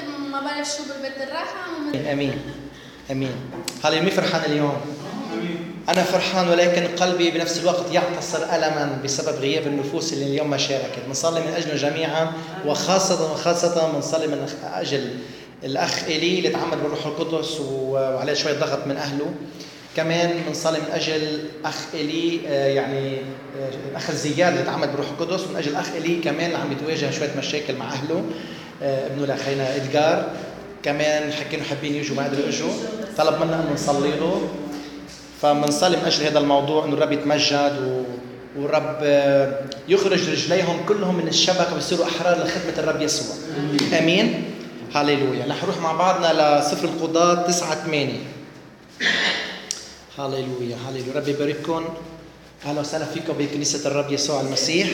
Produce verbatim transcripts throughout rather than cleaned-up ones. كنت ما بعرف شو بالبيت الراحه ومن... امين امين. هلا مين فرحان اليوم؟ انا فرحان، ولكن قلبي بنفس الوقت يعتصر الما بسبب غياب النفوس اللي اليوم ما شاركت. بنصلي من اجله جميعا، وخاصه وخاصه بنصلي من اجل الاخ الي اللي تعمد بالروح القدس وعليه شويه ضغط من اهله. كمان بنصلي من اجل اخ الي، يعني الاخ زياد اللي تعمد بالروح القدس، من اجل اخ الي كمان اللي عم يتواجه شويه مشاكل مع اهله، ابنه لاخينا ادجار كمان حكينا حابين يجوا ما قدروا يجوا، طلب منا انه نصلي له. فمنصلي من اجل هذا الموضوع انه الرب يتمجد والرب يخرج رجليهم كلهم من الشبكه ويصيروا احرار لخدمه الرب يسوع. امين. هاليلويا. رح نروح مع بعضنا لسفر القضاة تسعة ثمانية. هاليلويا هاليلويا. ربي يبارككم. اهلا وسهلا فيكم بكنيسه الرب يسوع المسيح.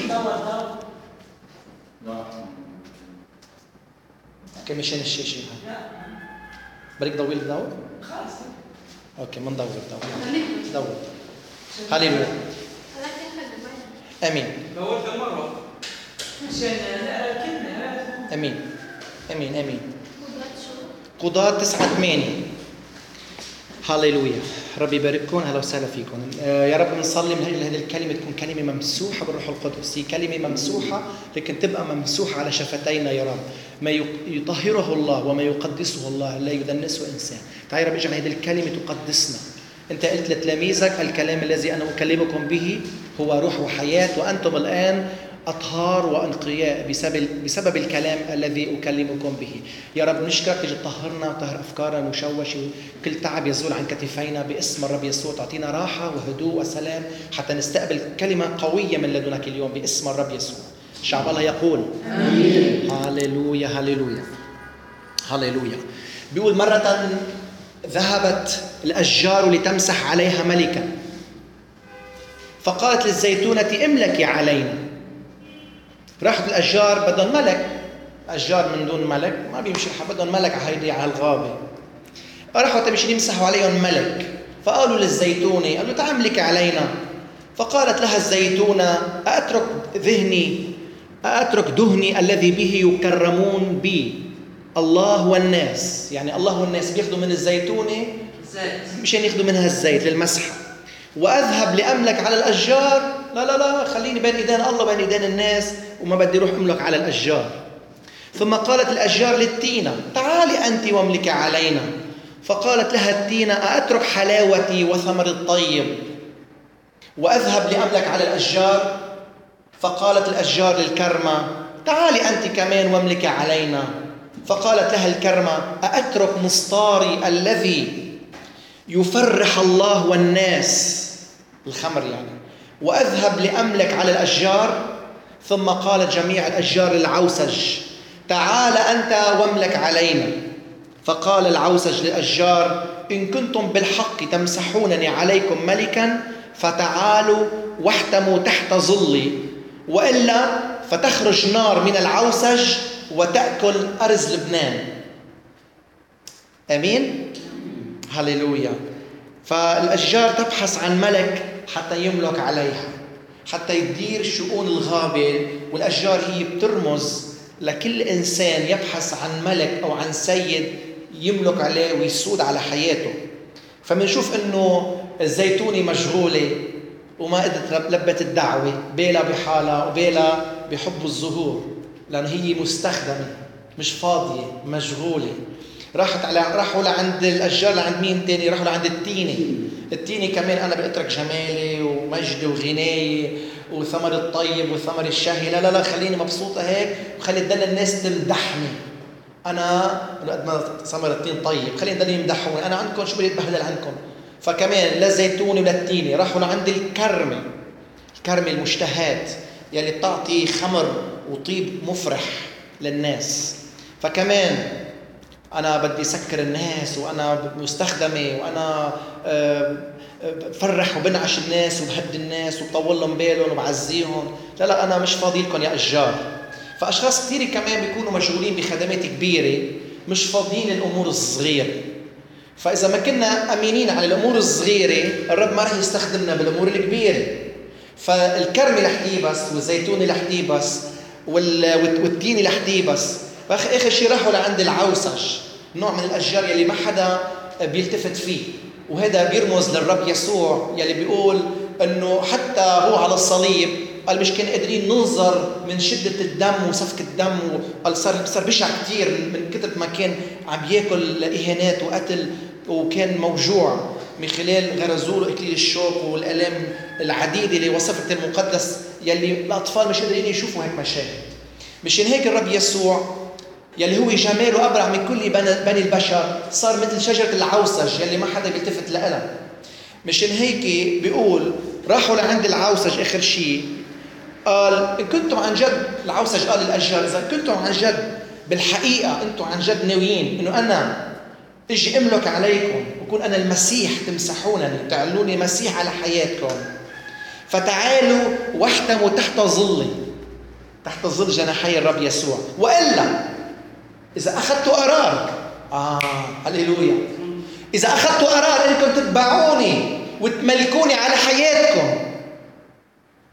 اوكي مشان الشاشه هاي. بدك ضوي الضوء؟ خلص. اوكي ما ندور الضوء. ضوء. هاليلويا. امين. دورت المره. مشان كلمه. امين. امين امين. قضاة تسعة ثمانية. هاليلويا. ربي يبارككم. اهلا وسهلا فيكم. آه يا رب نصلي من اجل هذه الكلمه تكون كلمه ممسوحه بالروح القدس، هي كلمه ممسوحه لكن تبقى ممسوحه على شفتينا يا رب. ما يطهره الله وما يقدسه الله لا يدنسه انسان. تعال يا رب اجعل هذه الكلمه تقدسنا. انت قلت لتلاميذك الكلام الذي انا اكلمكم به هو روح وحياه وانتم الان أطهار وأنقياء بسبب بسبب الكلام الذي أكلمكم به. يا رب نشكرك لأجل طهرنا وطهر أفكارنا المشوشة، كل تعب يزول عن كتفينا باسم الرب يسوع. تعطينا راحة وهدوء وسلام حتى نستقبل كلمة قوية من لدنك اليوم باسم الرب يسوع. شعب الله يقول آمين. هاليلويا هاليلويا هاليلويا. بيقول مرة ذهبت الأشجار لتمسح عليها ملكة فقالت للزيتونة املكي علينا. راحت الأشجار بدون ملك، أشجار من دون ملك ما بيمشي الحال، بدون ملك على هيدي على الغابة. راحوا تمشي يمسحوا عليهم ملك، فقالوا للزيتونة قالوا تعملك علينا. فقالت لها الزيتونة أأترك ذهني أأترك دهني الذي به يكرمون بي الله والناس. يعني الله والناس بياخدوا من الزيتونة مشان ياخدوا منها الزيت للمسحة، وأذهب لأملك على الأشجار. لا لا لا خليني بين إيدان الله بين إيدان الناس، وما بدي روح أملك على الأشجار. ثم قالت الأشجار للتينة تعالي أنت واملك علينا. فقالت لها التينة أأترك حلاوتي وثمر الطيب وأذهب لأملك على الأشجار؟ فقالت الأشجار للكرمة تعالي أنت كمان واملك علينا. فقالت لها الكرمة أأترك مصطاري الذي يفرح الله والناس، الخمر يعني، وأذهب لأملك على الأشجار؟ ثم قالت جميع الأشجار للعوسج تعال أنت واملك علينا. فقال العوسج للأشجار إن كنتم بالحق تمسحونني عليكم ملكا فتعالوا واحتموا تحت ظلي، وإلا فتخرج نار من العوسج وتأكل أرز لبنان. آمين؟ هللويا. فالأشجار تبحث عن ملك حتى يملك عليها، حتى يدير شؤون الغابة. والأشجار هي بترمز لكل إنسان يبحث عن ملك أو عن سيد يملك عليه ويسود على حياته. فمنشوف إنه الزيتونة مشغولة وما قدرت لبت الدعوة، بيلا بحالها وبيلا بحب الظهور، لأن هي مستخدمة مش فاضية مشغولة. راحت على راحوا لعند الأشجار لعند مين تاني؟ راحوا لعند التينة. التيني كمان أنا بأترك جمالي ومجدي وغناي وثمر الطيب وثمر الشهي، لا لا لا خليني مبسوطة هيك وخلي تضل الناس تمدحني. أنا قد ما ثمر التين طيب خليني تضل يمدحوني، أنا عندكم شو بدي أتبهدل عندكم. فكمان لا زيتوني ولا التيني. راحوا لعند الكرمة، الكرمة المشتهاة يلي بتعطي خمر وطيب مفرح للناس. فكمان أنا بدي سكر الناس وأنا مستخدمة وأنا بفرح وبنعش الناس وبهد الناس وبطول لهم بالهم وبعزيهم، لا لا أنا مش فاضي لكم يا أشجار. فأشخاص كثير كمان بيكونوا مشغولين بخدمات كبيرة مش فاضيين للأمور الصغيرة. فإذا ما كنا أمينين على الأمور الصغيرة الرب ما رح يستخدمنا بالأمور الكبيرة. فالكرمة رح تيبس والزيتونة رح تيبس والتين رح تيبس، اخر شيء راحوا لعند العوسج، نوع من الاشجار يلي ما حدا بيلتفت فيه، وهذا بيرمز للرب يسوع يلي بيقول انه حتى هو على الصليب قال مش كان قادرين ننظر من شده الدم وسفك الدم، وقال صار صار بشع كثير من كثر ما كان عم ياكل اهانات وقتل، وكان موجوع من خلال غرزوله اكليل الشوك والالام العديده اللي وصفت المقدس يلي الاطفال مش قادرين يشوفوا هيك مشاهد. مشان هيك الرب يسوع يلي هو جماله أبرع من كل بني البشر صار مثل شجرة العوسج يلي ما حدا بيلتفت لها. مشان هيك بيقول راحوا لعند العوسج آخر شيء، قال إن كنتم عن جد، العوسج قال الأشجار إذا كنتم عن جد بالحقيقة أنتم عن جد ناويين إنه أنا إجي أملك عليكم وكون أنا المسيح تمسحونني تعلوني مسيح على حياتكم، فتعالوا واحتموا تحت ظلي، تحت ظل جناحي الرب يسوع، وإلا إذا أخذتوا قرار، آه هللويا، إذا أخذتوا قرار إنكم تتبعوني وتملكوني على حياتكم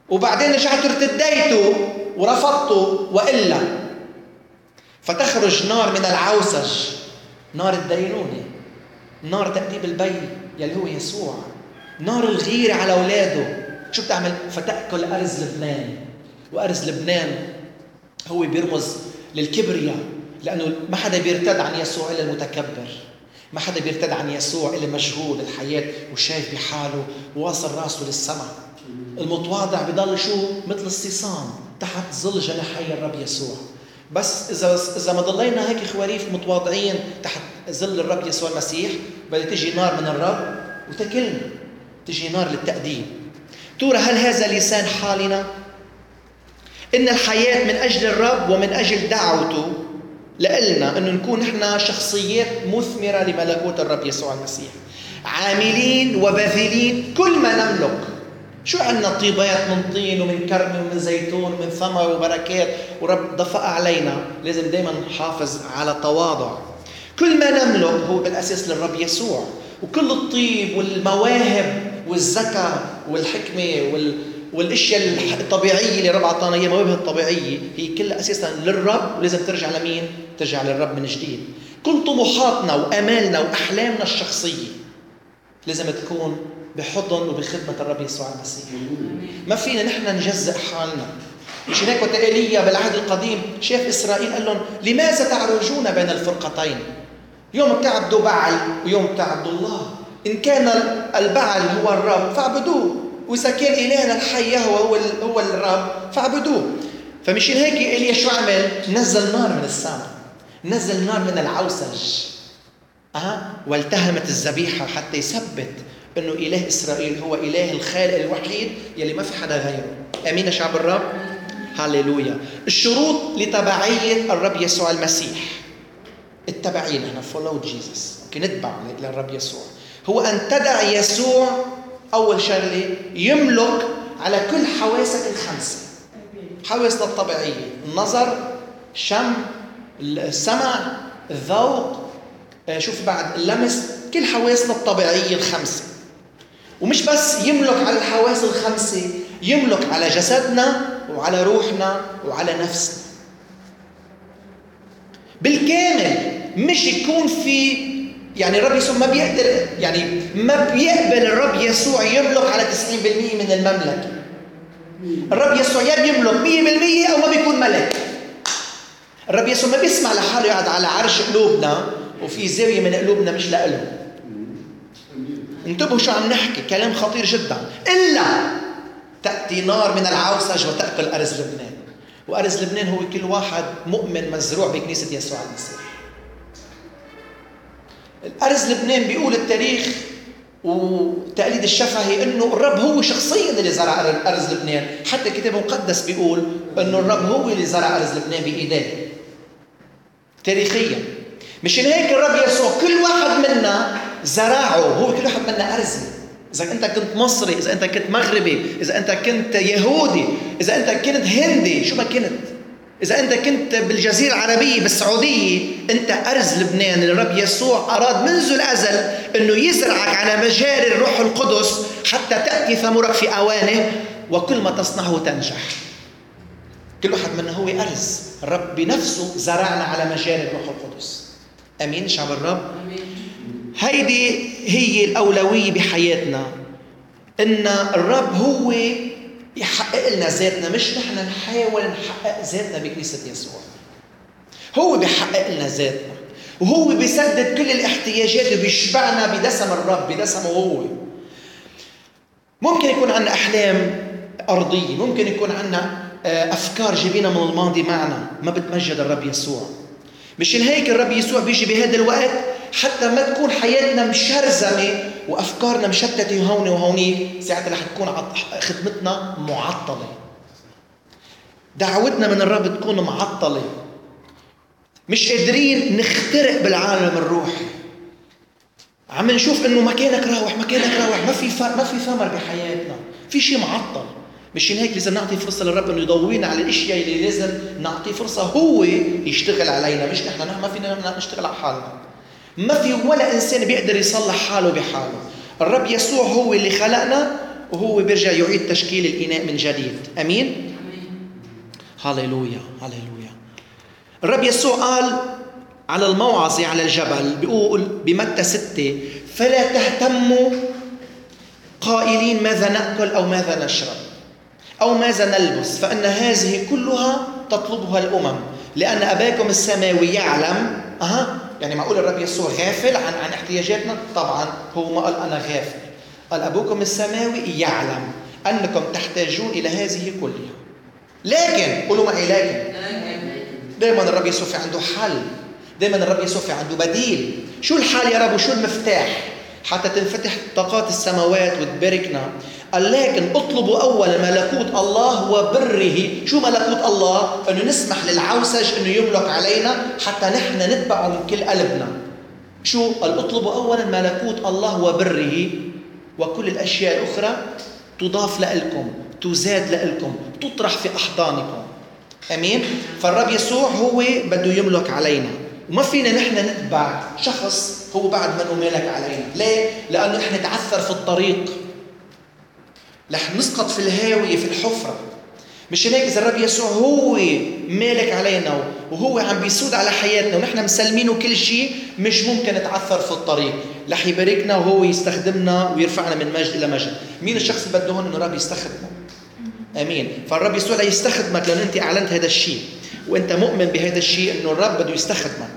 وبعدين رجعتوا ارتديتوا ورفضتوا، وإلا فتخرج نار من العوسج، نار الدينونة، نار تأديب البي يلي هو يسوع، نار الغيرة على أولاده. شو بتعمل؟ فتأكل أرز لبنان، وأرز لبنان هو بيرمز للكبرياء، لأنه ما حدا بيرتد عن يسوع إلا المتكبر، ما حدا بيرتد عن يسوع إلا مشغول الحياة وشايف بحاله وواصل رأسه للسماء. المتواضع بضل شو؟ مثل الصيصان تحت ظل جناحي الرب يسوع. بس إذا إذا ما ضلينا هيك خواريف متواضعين تحت ظل الرب يسوع المسيح، بدها تجي نار من الرب وتكلنا، تجي نار للتأديب. ترى هل هذا لسان حالنا؟ إن الحياة من أجل الرب ومن أجل دعوته لقلنا أنه نكون نحن شخصيات مثمرة لملكوت الرب يسوع المسيح، عاملين وباذلين كل ما نملك. شو عنا؟ طيبات من طين ومن كرم ومن زيتون ومن ثمر وبركات، ورب دفق علينا. لازم دايما نحافظ على التواضع. كل ما نملك هو بالأساس للرب يسوع، وكل الطيب والمواهب والذكاء والحكمة وال والاشياء الطبيعيه اللي رب عطانا اياها، مواهبها الطبيعيه، هي كلها اساسا للرب، ولازم ترجع لمين؟ ترجع للرب من جديد. كل طموحاتنا وامالنا واحلامنا الشخصيه لازم تكون بحضن وبخدمه الرب يسوع المسيح. ما فينا نحن نجزئ حالنا. مش هناك وقت ايليا بالعهد القديم شاف اسرائيل قال لهم لماذا تعرجون بين الفرقتين؟ يوم بتعبدوا بعل ويوم بتعبدوا الله. ان كان البعل هو الرب فاعبدوه، وإذا كان إلهنا الحي يهوه هو الرب فاعبدوه. فمشان هيك إيليا شو عمل؟ نزل نار من السماء، نزل نار من العوسج، أه؟ والتهمت الذبيحة حتى يثبت أنه إله إسرائيل هو إله الخالق الوحيد يلي ما في حدا غيره. أمين يا شعب الرب، هاليلويا. الشروط لتبعية الرب يسوع المسيح، التبعية نحن فولو جيسس، نتبع للرب يسوع، هو أن تدع يسوع أول شغلة يملك على كل حواسك الخمسة. حواسنا الطبيعية، النظر، الشم، السمع، الذوق، شوف بعد اللمس، كل حواسنا الطبيعية الخمسة. ومش بس يملك على الحواس الخمسة، يملك على جسدنا وعلى روحنا وعلى نفسنا بالكامل. مش يكون في يعني الرب يسوع ما بيقدر، يعني ما بيقبل الرب يسوع يملك على تسعين بالمئة من المملكة. الرب يسوع يا بيملك مية بالمية أو ما بيكون ملك. الرب يسوع ما بيسمع لحاله يقعد على عرش قلوبنا وفي زاوية من قلوبنا مش لإله. انتبهوا شو عم نحكي، كلام خطير جدا. إلا تأتي نار من العوسج وتأكل أرز لبنان، وأرز لبنان هو كل واحد مؤمن مزروع بكنيسة يسوع المسيح. الأرز لبنان بيقول التاريخ وتقليد الشفهي أنه الرب هو شخصياً اللي زرع أرز لبنان، حتى الكتاب المقدس بيقول أنه الرب هو اللي زرع أرز لبنان بإيديه تاريخياً. مشان هيك الرب يسوع كل واحد منا زرعه، هو كل واحد منا أرز. إذا أنت كنت مصري، إذا أنت كنت مغربي، إذا أنت كنت يهودي، إذا أنت كنت هندي، شو ما كنت، إذا أنت كنت بالجزيرة العربية بالسعودية، أنت أرز لبنان. الرب يسوع أراد منذ الأزل أنه يزرعك على مجاري الروح القدس حتى تأتي ثمرك في أوانه، وكل ما تصنعه تنجح. كل واحد منا هو أرز الرب بنفسه زرعنا على مجال الروح القدس. أمين شعب الرب. هيدي هي الأولوية بحياتنا، إن الرب هو يحقق لنا ذاتنا، مش نحن نحاول نحقق ذاتنا بكنيسة يسوع. هو بيحقق لنا ذاتنا، وهو بيسدد كل الاحتياجات وبيشبعنا بدسم الرب، بدسمه هو. ممكن يكون عندنا أحلام أرضية، ممكن يكون عندنا أفكار جبينا من الماضي معنا ما بتمجد الرب يسوع. مشان هيك الرب يسوع بيجي بهذا الوقت حتى ما تكون حياتنا مشرزمة وأفكارنا مشتتة هون وهونيك، ساعتها رح تكون خدمتنا معطلة، دعوتنا من الرب تكون معطلة، مش قادرين نخترق بالعالم الروحي. عم نشوف إنه مكانك راوح مكانك راوح، ما في ما في ثمر بحياتنا، في شيء معطل. مشان هيك لازم نعطي فرصة للرب إنه يضوينا على الأشياء اللي لازم نعطي فرصة هو يشتغل علينا، مش نحن نحن ما فينا نشتغل على حالنا. ما في ولا إنسان بيقدر يصلح حاله بحاله، الرب يسوع هو اللي خلقنا، وهو بيرجع يعيد تشكيل الإناء من جديد. أمين. هاليلويا هاليلويا. الرب يسوع قال على الموعظة على الجبل، بيقول بمتى ستة: فلا تهتموا قائلين ماذا نأكل أو ماذا نشرب أو ماذا نلبس، فإن هذه كلها تطلبها الأمم، لأن أباكم السماوي يعلم. أها، يعني معقول الرب يسوع غافل عن عن احتياجاتنا؟ طبعا هو ما قال أنا غافل، قال أبوكم السماوي يعلم أنكم تحتاجون إلى هذه كلها. لكن قولوا معي، لكن دائما الرب يسوع في عنده حل، دائما الرب يسوع في عنده بديل. شو الحل يا رب وشو المفتاح حتى تنفتح طاقات السماوات وتباركنا؟ قال لكن اطلبوا أولا ملكوت الله وبره. شو ملكوت الله؟ أنه نسمح للعوسج أنه يملك علينا حتى نحن نتبعه من كل قلبنا. شو؟ قال اطلبوا أولا ملكوت الله وبره، وكل الأشياء الأخرى تضاف لكم، تزاد لكم، تطرح في أحضانكم. أمين؟ فالرب يسوع هو بده يملك علينا، وما فينا نحن نتبع شخص هو بعد ما ملك علينا. ليه؟ لأنه نحن نتعثر في الطريق، رح نسقط في الهاوية، في الحفرة. مش هيك؟ إذا الرب يسوع هو مالك علينا وهو عم بيسود على حياتنا ونحن مسلمينه كل شيء، مش ممكن نتعثر في الطريق. رح يباركنا وهو يستخدمنا ويرفعنا من مجد إلى مجد. مين الشخص اللي بده هون إنه الرب يستخدمه؟ أمين. فالرب يسوع يستخدمك لأن أنت أعلنت هذا الشيء وأنت مؤمن بهذا الشيء إنه الرب بده يستخدمك.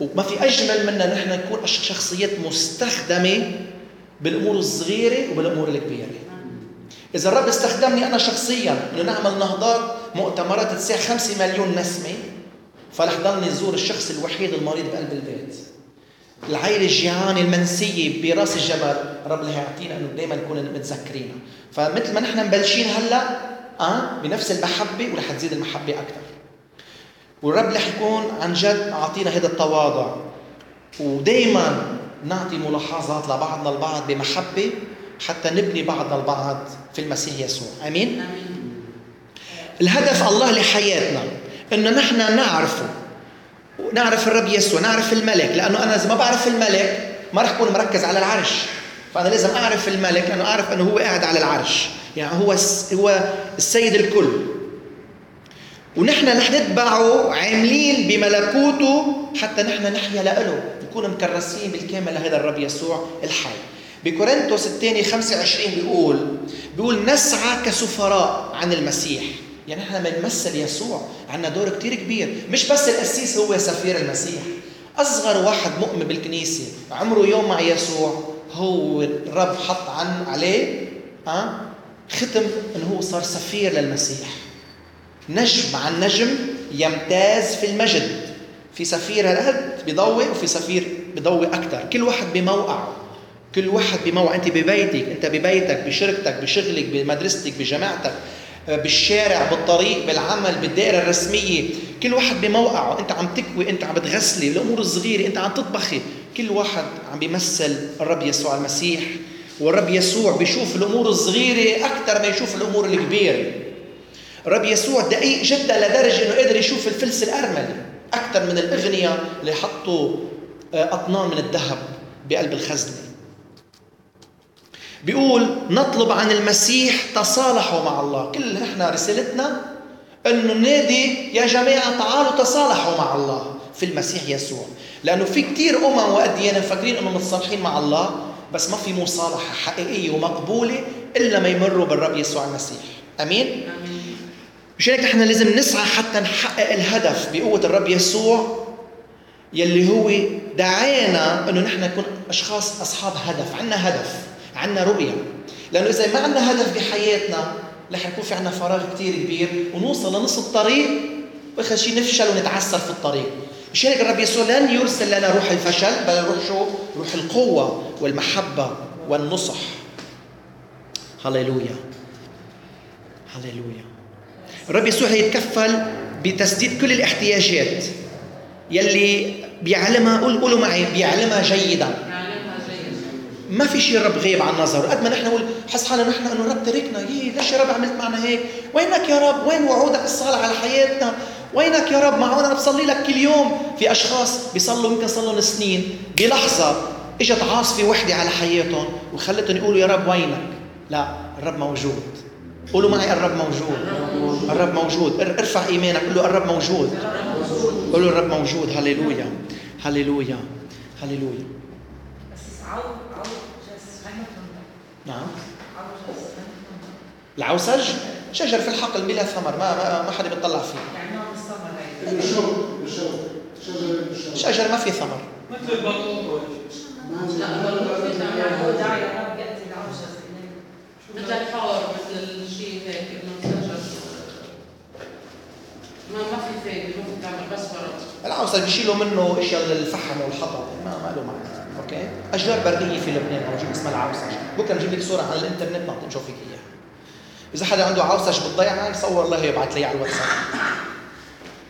وما في أجمل منا نحن نكون شخصيات مستخدمة بالأمور الصغيرة وبالأمور الكبيرة. إذا الرب استخدمني أنا شخصياً إنه نعمل نهضات مؤتمرات تسع خمسة مليون نسمة، فلح ضلني زور الشخص الوحيد المريض بقلب البيت، العائلة الجيعانة المنسية براس الجبل. رب لها يعطينا إنه دائماً نكون متذكرينه. فمثل ما نحن مبلشين هلا آه بنفس المحبة، ورح تزيد المحبة أكثر، والرب رح يكون عن جد أعطينا هذا التواضع، ودائماً نعطي ملاحظات لبعضنا البعض بمحبة حتى نبني بعضنا البعض في المسيح يسوع. أمين؟ أمين. الهدف الله لحياتنا إن نحن نعرفه، نعرف الرب يسوع، نعرف الملك. لأنه أنا إذا ما بعرف الملك ما رح أكون مركز على العرش، فأنا لازم أعرف الملك لأنه أعرف أنه هو قاعد على العرش، يعني هو هو السيد الكل، ونحن نحن نتبعه عاملين بملكوته حتى نحن نحيا لإله، نكون مكرسين بالكامل لهذا الرب يسوع الحي. بكورنثوس الثاني خمسة وعشرين بيقول بيقول نسعى كسفراء عن المسيح. يعني احنا بنمثل يسوع، عندنا دور كتير كبير، مش بس القسيس هو سفير المسيح، اصغر واحد مؤمن بالكنيسه عمره يوم مع يسوع هو الرب حط عن عليه اه ختم انه هو صار سفير للمسيح، نجم عن نجم يمتاز في المجد. في سفير هالقد بيضوي وفي سفير بيضوي اكثر، كل واحد بموقعه، كل واحد بموعد. أنت ببيتك، أنت ببيتك، بشركتك، بشغلك، بمدرستك، بجماعتك، بالشارع، بالطريق، بالعمل، بالدائرة الرسمية، كل واحد بموقعه. أنت عم تكوي، أنت عم بتغسلي، الأمور الصغيرة، أنت عم تطبخي، كل واحد عم بيمثل الرب يسوع المسيح. والرب يسوع بيشوف الأمور الصغيرة أكثر ما يشوف الأمور الكبيرة. الرب يسوع دقيق جدا لدرجة إنه قدر يشوف الفلس الأرملي أكثر من الأغنياء اللي حطوا أطنان من الذهب بقلب الخزنة. بيقول نطلب عن المسيح تصالحوا مع الله. كل احنا رسالتنا أنه نادي يا جماعة تعالوا تصالحوا مع الله في المسيح يسوع. لأنه في كتير أمم وأديان مفكرين أنهم متصالحين مع الله، بس ما في مصالحة حقيقية ومقبولة إلا ما يمروا بالرب يسوع المسيح. أمين؟ مشان هيك إحنا لازم نسعى حتى نحقق الهدف بقوة الرب يسوع يلي هو دعانا أنه نحن نكون أشخاص أصحاب هدف. عنا هدف، عنا رؤية، لأنه إذا ما عنا هدف بحياتنا رح يكون في عنا فراغ كتير كبير ونوصل لنص الطريق وآخر شيء نفشل ونتعسر في الطريق. مش هيك الرب يسوع لن يرسل لنا روح الفشل، بل روح شو؟ روح القوة والمحبة والنصح. هللويا هللويا. الرب يسوع يتكفل بتسديد كل الاحتياجات يلي بيعلمها، قول قولوا معي، بيعلمها جيدا. ما في شيء الرب غيب عن نظره. قد ما نحن نقول حس حالنا نحن انه الرب تركنا، يي ليش يا رب عملت معنا هيك؟ وينك يا رب؟ وين وعودك الصالح على حياتنا؟ وينك يا رب؟ معقول انا بصلي لك كل يوم؟ في اشخاص بيصلوا يمكن صلوا لسنين، بلحظه اجت عاصفه وحده على حياتهم وخلتهم يقولوا يا رب وينك؟ لا، الرب موجود. قولوا معي الرب موجود. الرب موجود. ارفع ايمانك قول له الرب موجود. قول له الرب موجود. هللويا هللويا هللويا. نعم. العوسج شجر في الحقل بلا ثمر، ما ما حدا بيطلع فيه. يعني نوع الثمر هي. شو شو شجر شجر ما في ثمر. مثل البطوط. مثل الحار، مثل شيء هيك من شجر. ما ما في فايدة، ممكن تعمل بس ورق. العوسج بيشيلوا منه اشياء الفحم والحطب، ما ما له معنى. اوكي، اشجار برديه في لبنان موجود اسمها العوسج. بكره نجيب لك صوره على الانترنت ما بتشوفيها اياها. اذا حدا عنده عوسج بالضيعه يصور لها يبعث لي على الواتساب.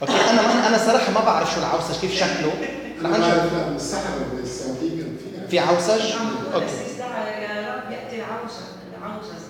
اوكي، انا انا صراحه ما بعرف شو العوسج كيف شكله. انا عن السحب السعوديه في عوسج. اوكي، يا رب ياتي العوسج. العوسج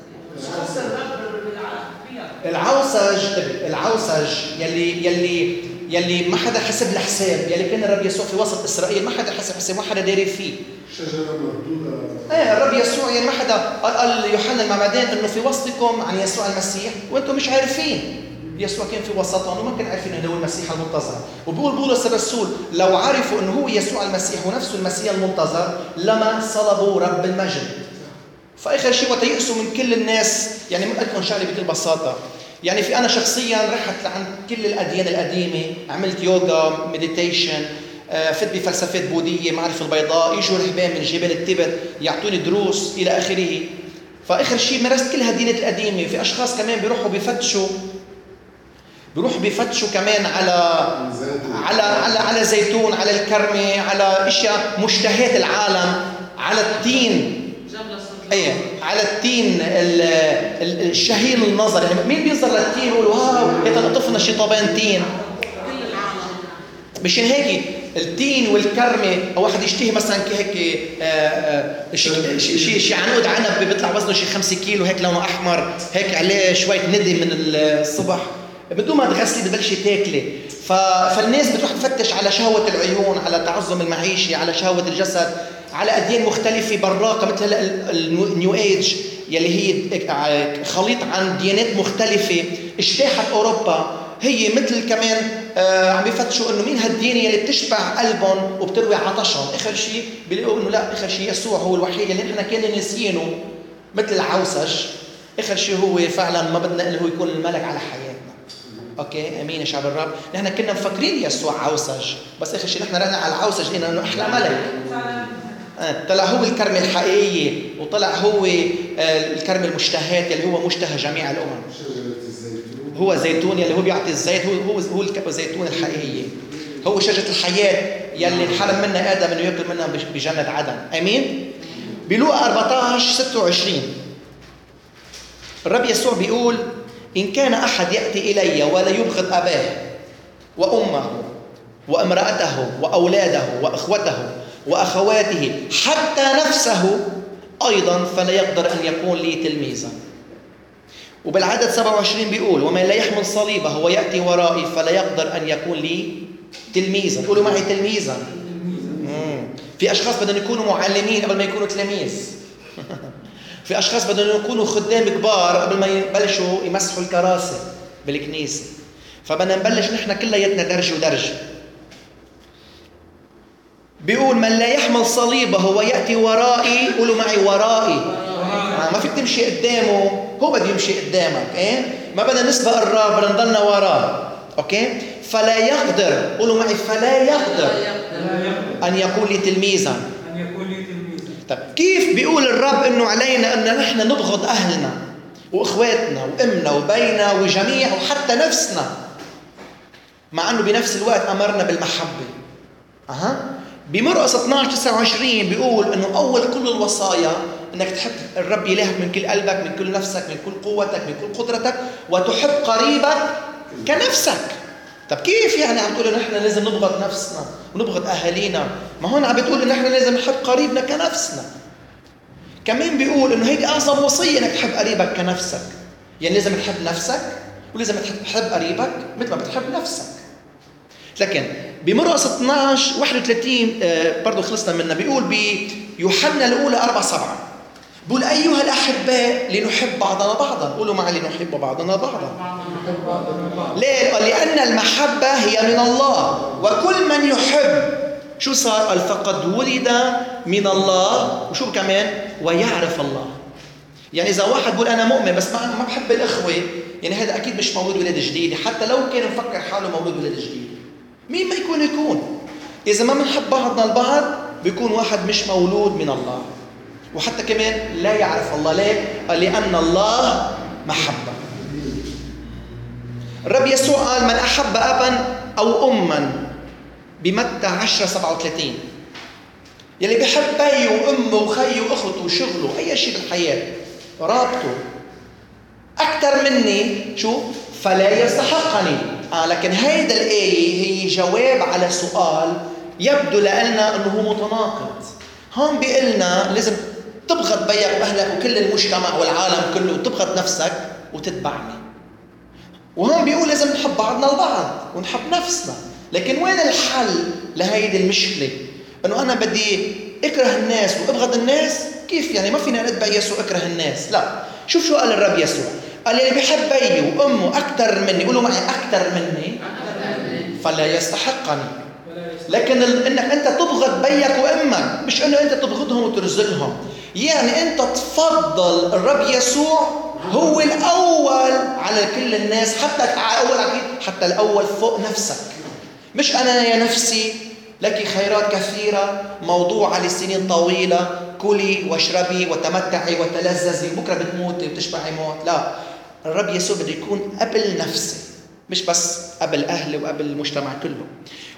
العوسج العوسج يلي يلي يلي ما حدا حسب الحساب، يلي كان الرب يسوع في وسط إسرائيل ما حدا حسب حساب، ما حدا داري فيه. شجرة مردودة. إيه، الرب يسوع يعني ما حدا قال يوحنا المعمدان إنه في وسطكم عن يسوع المسيح وأنتم مش عارفين. يسوع كان في وسطهم وما كان عارفين إنه هو المسيح المنتظر. وبيقول بولس الرسول لو عرفوا إنه هو يسوع المسيح ونفسه المسيح المنتظر لما صلبوا رب المجد. فآخر شيء وتيأسوا من كل الناس. يعني ما أقولكم شغلة بكل بساطة. يعني في أنا شخصياً رحت عند كل الأديان القديمة، عملت يوغا، ميديتيشن، فت بفلسفات بوذية، معرفة البيضاء، يجوا رهبان من جبال التبت يعطوني دروس إلى آخره. فآخر شيء مارست كل هالديانات القديمة. في أشخاص كمان بيروحوا بيفتشوا بيروحوا بيفتشوا كمان على على على على زيتون، على الكرمة، على أشياء مشتهات العالم، على التين. ايه، على التين الشهير النظر. يعني مين بينظر للتين يقول واو يتلطفنا شي طابان تين؟ مشان هيك التين والكرمه، او واحد يشتهي مثلا هيك شيء شيء شي عنقود عنب بيطلع وزنه شي خمسة كيلو، هيك لونه احمر، هيك عليه شويه ندي من الصبح، بدون ما تغسلي ببلشي تاكلي. فالناس بتروح تفتش على شهوه العيون، على تعظم المعيشه، على شهوه الجسد، على أديان مختلفة براقة مثل النيو ايج يلي هي خليط عن ديانات مختلفة اجتاحت أوروبا. هي مثل كمان عم بيفتشوا إنه مين هالديانة يلي بتشبع قلبهم وبتروي عطشهم. آخر شيء بيلاقوا إنه لا، آخر شيء يسوع هو الوحيد اللي نحن كنا نسينه مثل العوسج. آخر شيء هو فعلا ما بدنا إنه هو يكون الملك على حياتنا. أوكي، أمين يا شعب الرب. نحن كنا مفكرين يسوع عوسج، بس آخر شيء نحن رحنا على العوسج لأنه أحلى ملك. طلع هو الكرم الحقيقي، وطلع هو الكرم المشتهات اللي هو مشتهى جميع الأمم. هو زيتون يلي هو بيعطي الزيت، هو هو الزيتون الحقيقي، هو شجرة الحياة يلي انحرم منها آدم إنه يأكل منها بجنة عدن. أمين. بلوقا أربعة عشر ستة وعشرين الرب يسوع بيقول إن كان أحد يأتي إلي ولا يبغض أباه وأمه وامرأته وأولاده وأخوته وأخواته حتى نفسه أيضا فلا يقدر أن يكون لي تلميذا. وبالعدد سبعة وعشرين بيقول ومن لا يحمل صليبه ويأتي ورائي فلا يقدر أن يكون لي تلميذا. قولوا معي تلميذا. في أشخاص بدهم يكونوا معلمين قبل ما يكونوا تلاميذ. في أشخاص بدهم يكونوا خدام كبار قبل ما يبلشوا يمسحوا الكراسي بالكنيسة. فبدنا نبلش نحن كلياتنا درج ودرج. بيقول من لا يحمل صليبه ويأتي ورائي، قولوا معي ورائي. ما فيك تمشي قدامه، هو بده يمشي قدامك. ايه ما بدنا نسبق الراب، بدنا نضلنا وراه. اوكي فلا يقدر، قولوا معي فلا يقدر ان يقول لي تلميذا. طب كيف بيقول الرب انه علينا ان نحن نبغض اهلنا واخواتنا وامنا وبينا وجميع وحتى نفسنا، مع انه بنفس الوقت امرنا بالمحبه؟ اها بمرقس اثناعش تسعة وعشرين بيقول انه اول كل الوصايا انك تحب الرب الهك من كل قلبك، من كل نفسك، من كل قوتك، من كل قدرتك، وتحب قريبك كنفسك. طب كيف يعني عم تقول ان احنا لازم نبغض نفسنا ونبغض اهالينا؟ ما هون عم بتقول ان احنا لازم نحب قريبنا كنفسنا. كمان بيقول انه هيدي اعظم وصيه، انك تحب قريبك كنفسك. يعني لازم تحب نفسك ولازم تحب قريبك مثل ما بتحب نفسك. لكن بمرقس اثناعش واحد وثلاثين آه برضو خلصنا منه، بيقول بيوحنا الاولى أربعة سبعة بيقول ايها الاحباء لنحب بعضنا بعضا. قولوا معي لنحب بعضنا بعضا. ليه؟ قال لان المحبه هي من الله، وكل من يحب شو صار؟ قال فقد ولد من الله، وشو كمان؟ ويعرف الله. يعني اذا واحد بيقول انا مؤمن بس ما ما بحب الاخوه، يعني هذا اكيد مش مولود ولاده جديده، حتى لو كان مفكر حاله مولود ولاده جديده. مين ما يكون يكون اذا ما بنحب بعضنا البعض بيكون واحد مش مولود من الله، وحتى كمان لا يعرف الله. ليه؟ قال لان الله محبه. الرب يسوع قال من احب ابا او اما بمتى عشرة سبعة وثلاثين، يلي بيحب بي وامه وخيه واخته وشغله اي شيء بالحياه رابطه اكثر مني شو فلا يستحقني. آه لكن هيدا الايه هي جواب على سؤال يبدو لنا انه هو متناقض. هون بيقلنا لازم تبغض بيك واهلك وكل المجتمع والعالم كله، وتبغض نفسك وتتبعني. وهون بيقول لازم نحب بعضنا البعض ونحب نفسنا. لكن وين الحل لهيدي المشكله؟ انه انا بدي اكره الناس وابغض الناس؟ كيف يعني؟ ما فينا نتبع يسوع اكره الناس. لا، شوف شو قال الرب يسوع. قال اللي بيحب بيي وامه اكثر مني، قولوا معي اكثر مني، فلا يستحقني. لكن انك انت تبغض بيك وامك مش انه انت تبغضهم وترزلهم، يعني انت تفضل الرب يسوع هو الاول على كل الناس، حتى الاول حتى الاول فوق نفسك. مش انا يا نفسي لك خيرات كثيره موضوعه لسنين طويله، كلي واشربي وتمتعي وتلذذي، بكره بتموتي وتشبعي موت. لا، الرب يسوع بده يكون قبل نفسي، مش بس قبل اهلي وقبل المجتمع كله.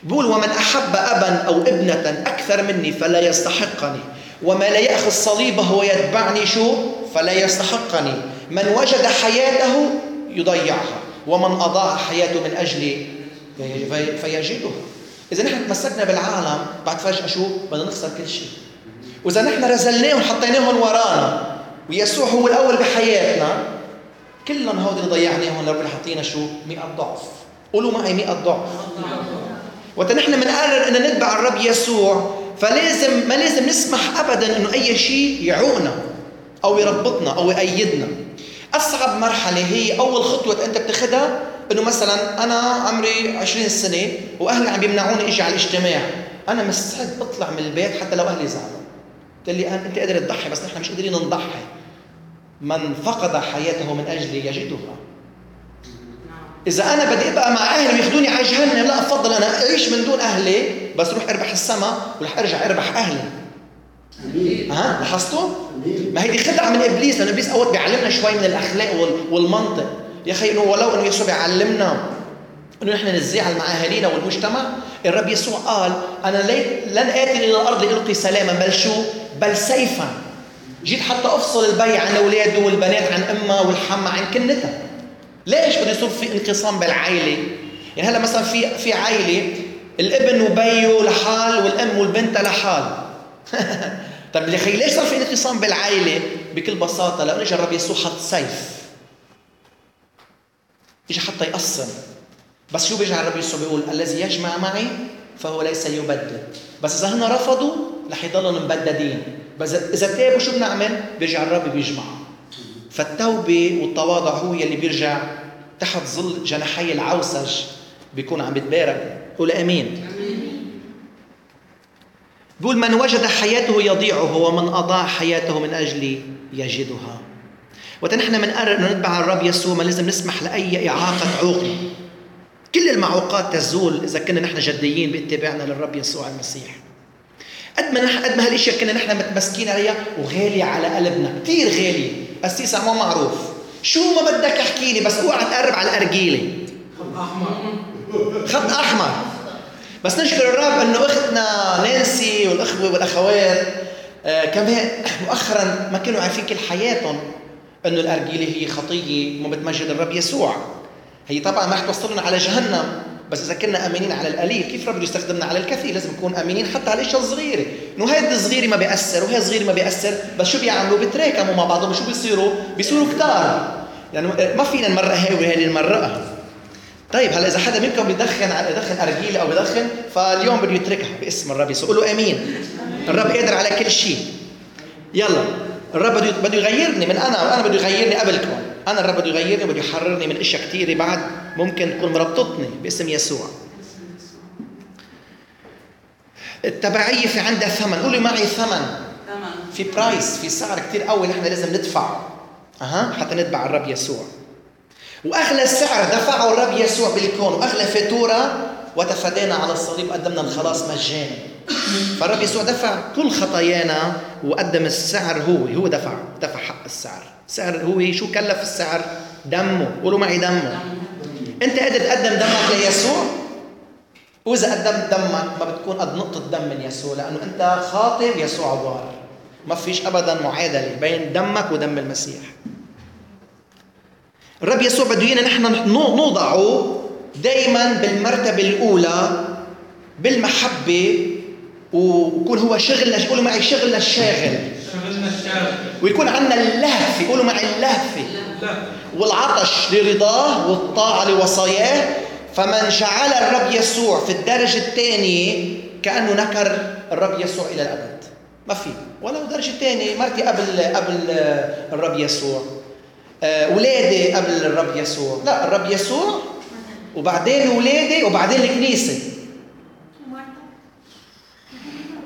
بقول ومن احب ابا او ابنه اكثر مني فلا يستحقني، وما لا ياخذ صليبه ويتبعني شو فلا يستحقني. من وجد حياته يضيعها، ومن اضاع حياته من اجلي فيجدها. اذا نحن تمسكنا بالعالم بعد فجاه شو بدنا نخسر كل شيء. واذا نحن رزلناهم حطيناهم ورانا ويسوع هو الاول بحياتنا، كلنا هودي اللي ضيعناهم ربنا حطينا شو مئة ضعف. قولوا معي مئة ضعف. وقت نحن بنقرر ان نتبع الرب يسوع فلازم ما لازم نسمح ابدا انه اي شيء يعوقنا او يربطنا او يأيدنا. اصعب مرحله هي اول خطوه انت بتاخدها، انه مثلا انا عمري عشرين سنة واهلي عم بيمنعوني اجي على الاجتماع، انا مستعد اطلع من البيت حتى لو اهلي زعلوا. قال لي انت قادر تضحي، بس نحن مش قادرين نضحي. من فقد حياته من اجلي يجدها. اذا انا بدي ابقى مع اهلي وياخذوني على جهنم، لا، افضل انا اعيش من دون اهلي بس روح اربح السما ورح ارجع اربح اهلي. ها لاحظتوا؟ ما هي دي خدعه من ابليس، لانه ابليس اوقات بيعلمنا شوي من الاخلاق والمنطق. يا اخي انه ولو انه يسوع بيعلمنا انه نحن نزعل مع اهالينا والمجتمع، الرب يسوع قال انا لن اتي الى الارض القي سلاما بل شو بل سيفا. جيت حتى افصل البي عن اولاده والبنات عن امها والحمى عن كنتها. ليش بده يصير في انقسام بالعائله؟ يعني هلا مثلا في في عائله الابن وبيه لحال والام والبنت لحال. طب يا اخي ليش صار في انقسام بالعائله؟ بكل بساطه لانه اجى الرب يسوع حط سيف، اجى حتى يقسم. بس شو بيجي على الرب يسوع بيقول الذي يجمع معي فهو ليس يبدد. بس اذا هن رفضوا رح يضلوا مبددين، بس اذا تابوا شو بنعمل؟ بيرجع الرب بيجمع. فالتوبه والتواضع هو يلي بيرجع تحت ظل جناحي العوسج بيكون عم بتبارك. قول امين. بيقول من وجد حياته يضيعه ومن اضاع حياته من اجلي يجدها. وقت نحن بنقرر انه نتبع الرب يسوع ما لازم نسمح لاي اعاقه عقل. كل المعوقات تزول اذا كنا نحن جديين باتباعنا للرب يسوع المسيح. قد ما قد ما هالاشياء كنا نحن متمسكين عليها وغاليه على قلبنا، كثير غاليه، بس لسه مو معروف. شو ما بدك احكي لي بس اوعى تقرب على الارجيله. خط احمر. خط احمر. بس نشكر الرب انه اختنا نانسي والاخوه والاخوات كمان مؤخرا ما كانوا عارفين كل حياتهم انه الارجيله هي خطيه ما بتمجد الرب يسوع. هي طبعا ما حتوصلنا على جهنم، بس اذا كنا امينين على القليل كيف ربنا يستخدمنا على الكثير. لازم نكون امينين حتى على الاشياء الصغيره، انه هيدا صغيره ما بياثر وهي صغيره ما بياثر، بس شو بيعملوا؟ بيتراكموا مع بعضهم. شو بيصيروا؟ بيصيروا كتار، يعني ما فينا نمرق هاي وهي نمرقها. طيب هلا اذا حدا منكم بيدخن يدخن ارجيله او بيدخن فاليوم بده يتركها باسم الرب يسوع. قولوا امين. الرب قادر على كل شيء. يلا الرب بده يغيرني من انا وانا بده يغيرني قبلكم. انا الرب بده يغيرني وبده يحررني من اشياء كثيره بعد ممكن تكون مربطتني باسم يسوع. التبعيه في عندها ثمن. قولوا معي ثمن. ثمن في برايس، في سعر كثير قوي نحن لازم ندفعه اها حتى نتبع الرب يسوع. واغلى سعر دفعه الرب يسوع بالكون، واغلى فاتوره وتفدينا على الصليب، قدمنا الخلاص مجانا. فالرب يسوع دفع كل خطايانا وقدم السعر. هو هو دفع دفع حق السعر. سعر هو شو كلف السعر؟ دمه. قولوا معي دمه. انت قادر تقدم دمك ليسوع؟ واذا قدمت دمك ما بتكون قد نقطه دم من يسوع، لانه انت خاطب يسوع عبار. ما فيش ابدا معادله بين دمك ودم المسيح. الرب يسوع بده ايانا نحن نوضعه دايما بالمرتبه الاولى بالمحبه، ويكون هو شغلنا. يقولوا معي شغلنا الشاغل. شغلنا الشاغل. ويكون عندنا اللهفه. يقولوا معي اللهفه. والعطش لرضاه والطاعه لوصاياه. فمن جعل الرب يسوع في الدرجه الثانيه كانه نكر الرب يسوع الى الابد. ما في ولا درجه ثانيه. مرتي قبل قبل الرب يسوع، اولادي قبل الرب يسوع، لا الرب يسوع وبعدين اولادي وبعدين الكنيسه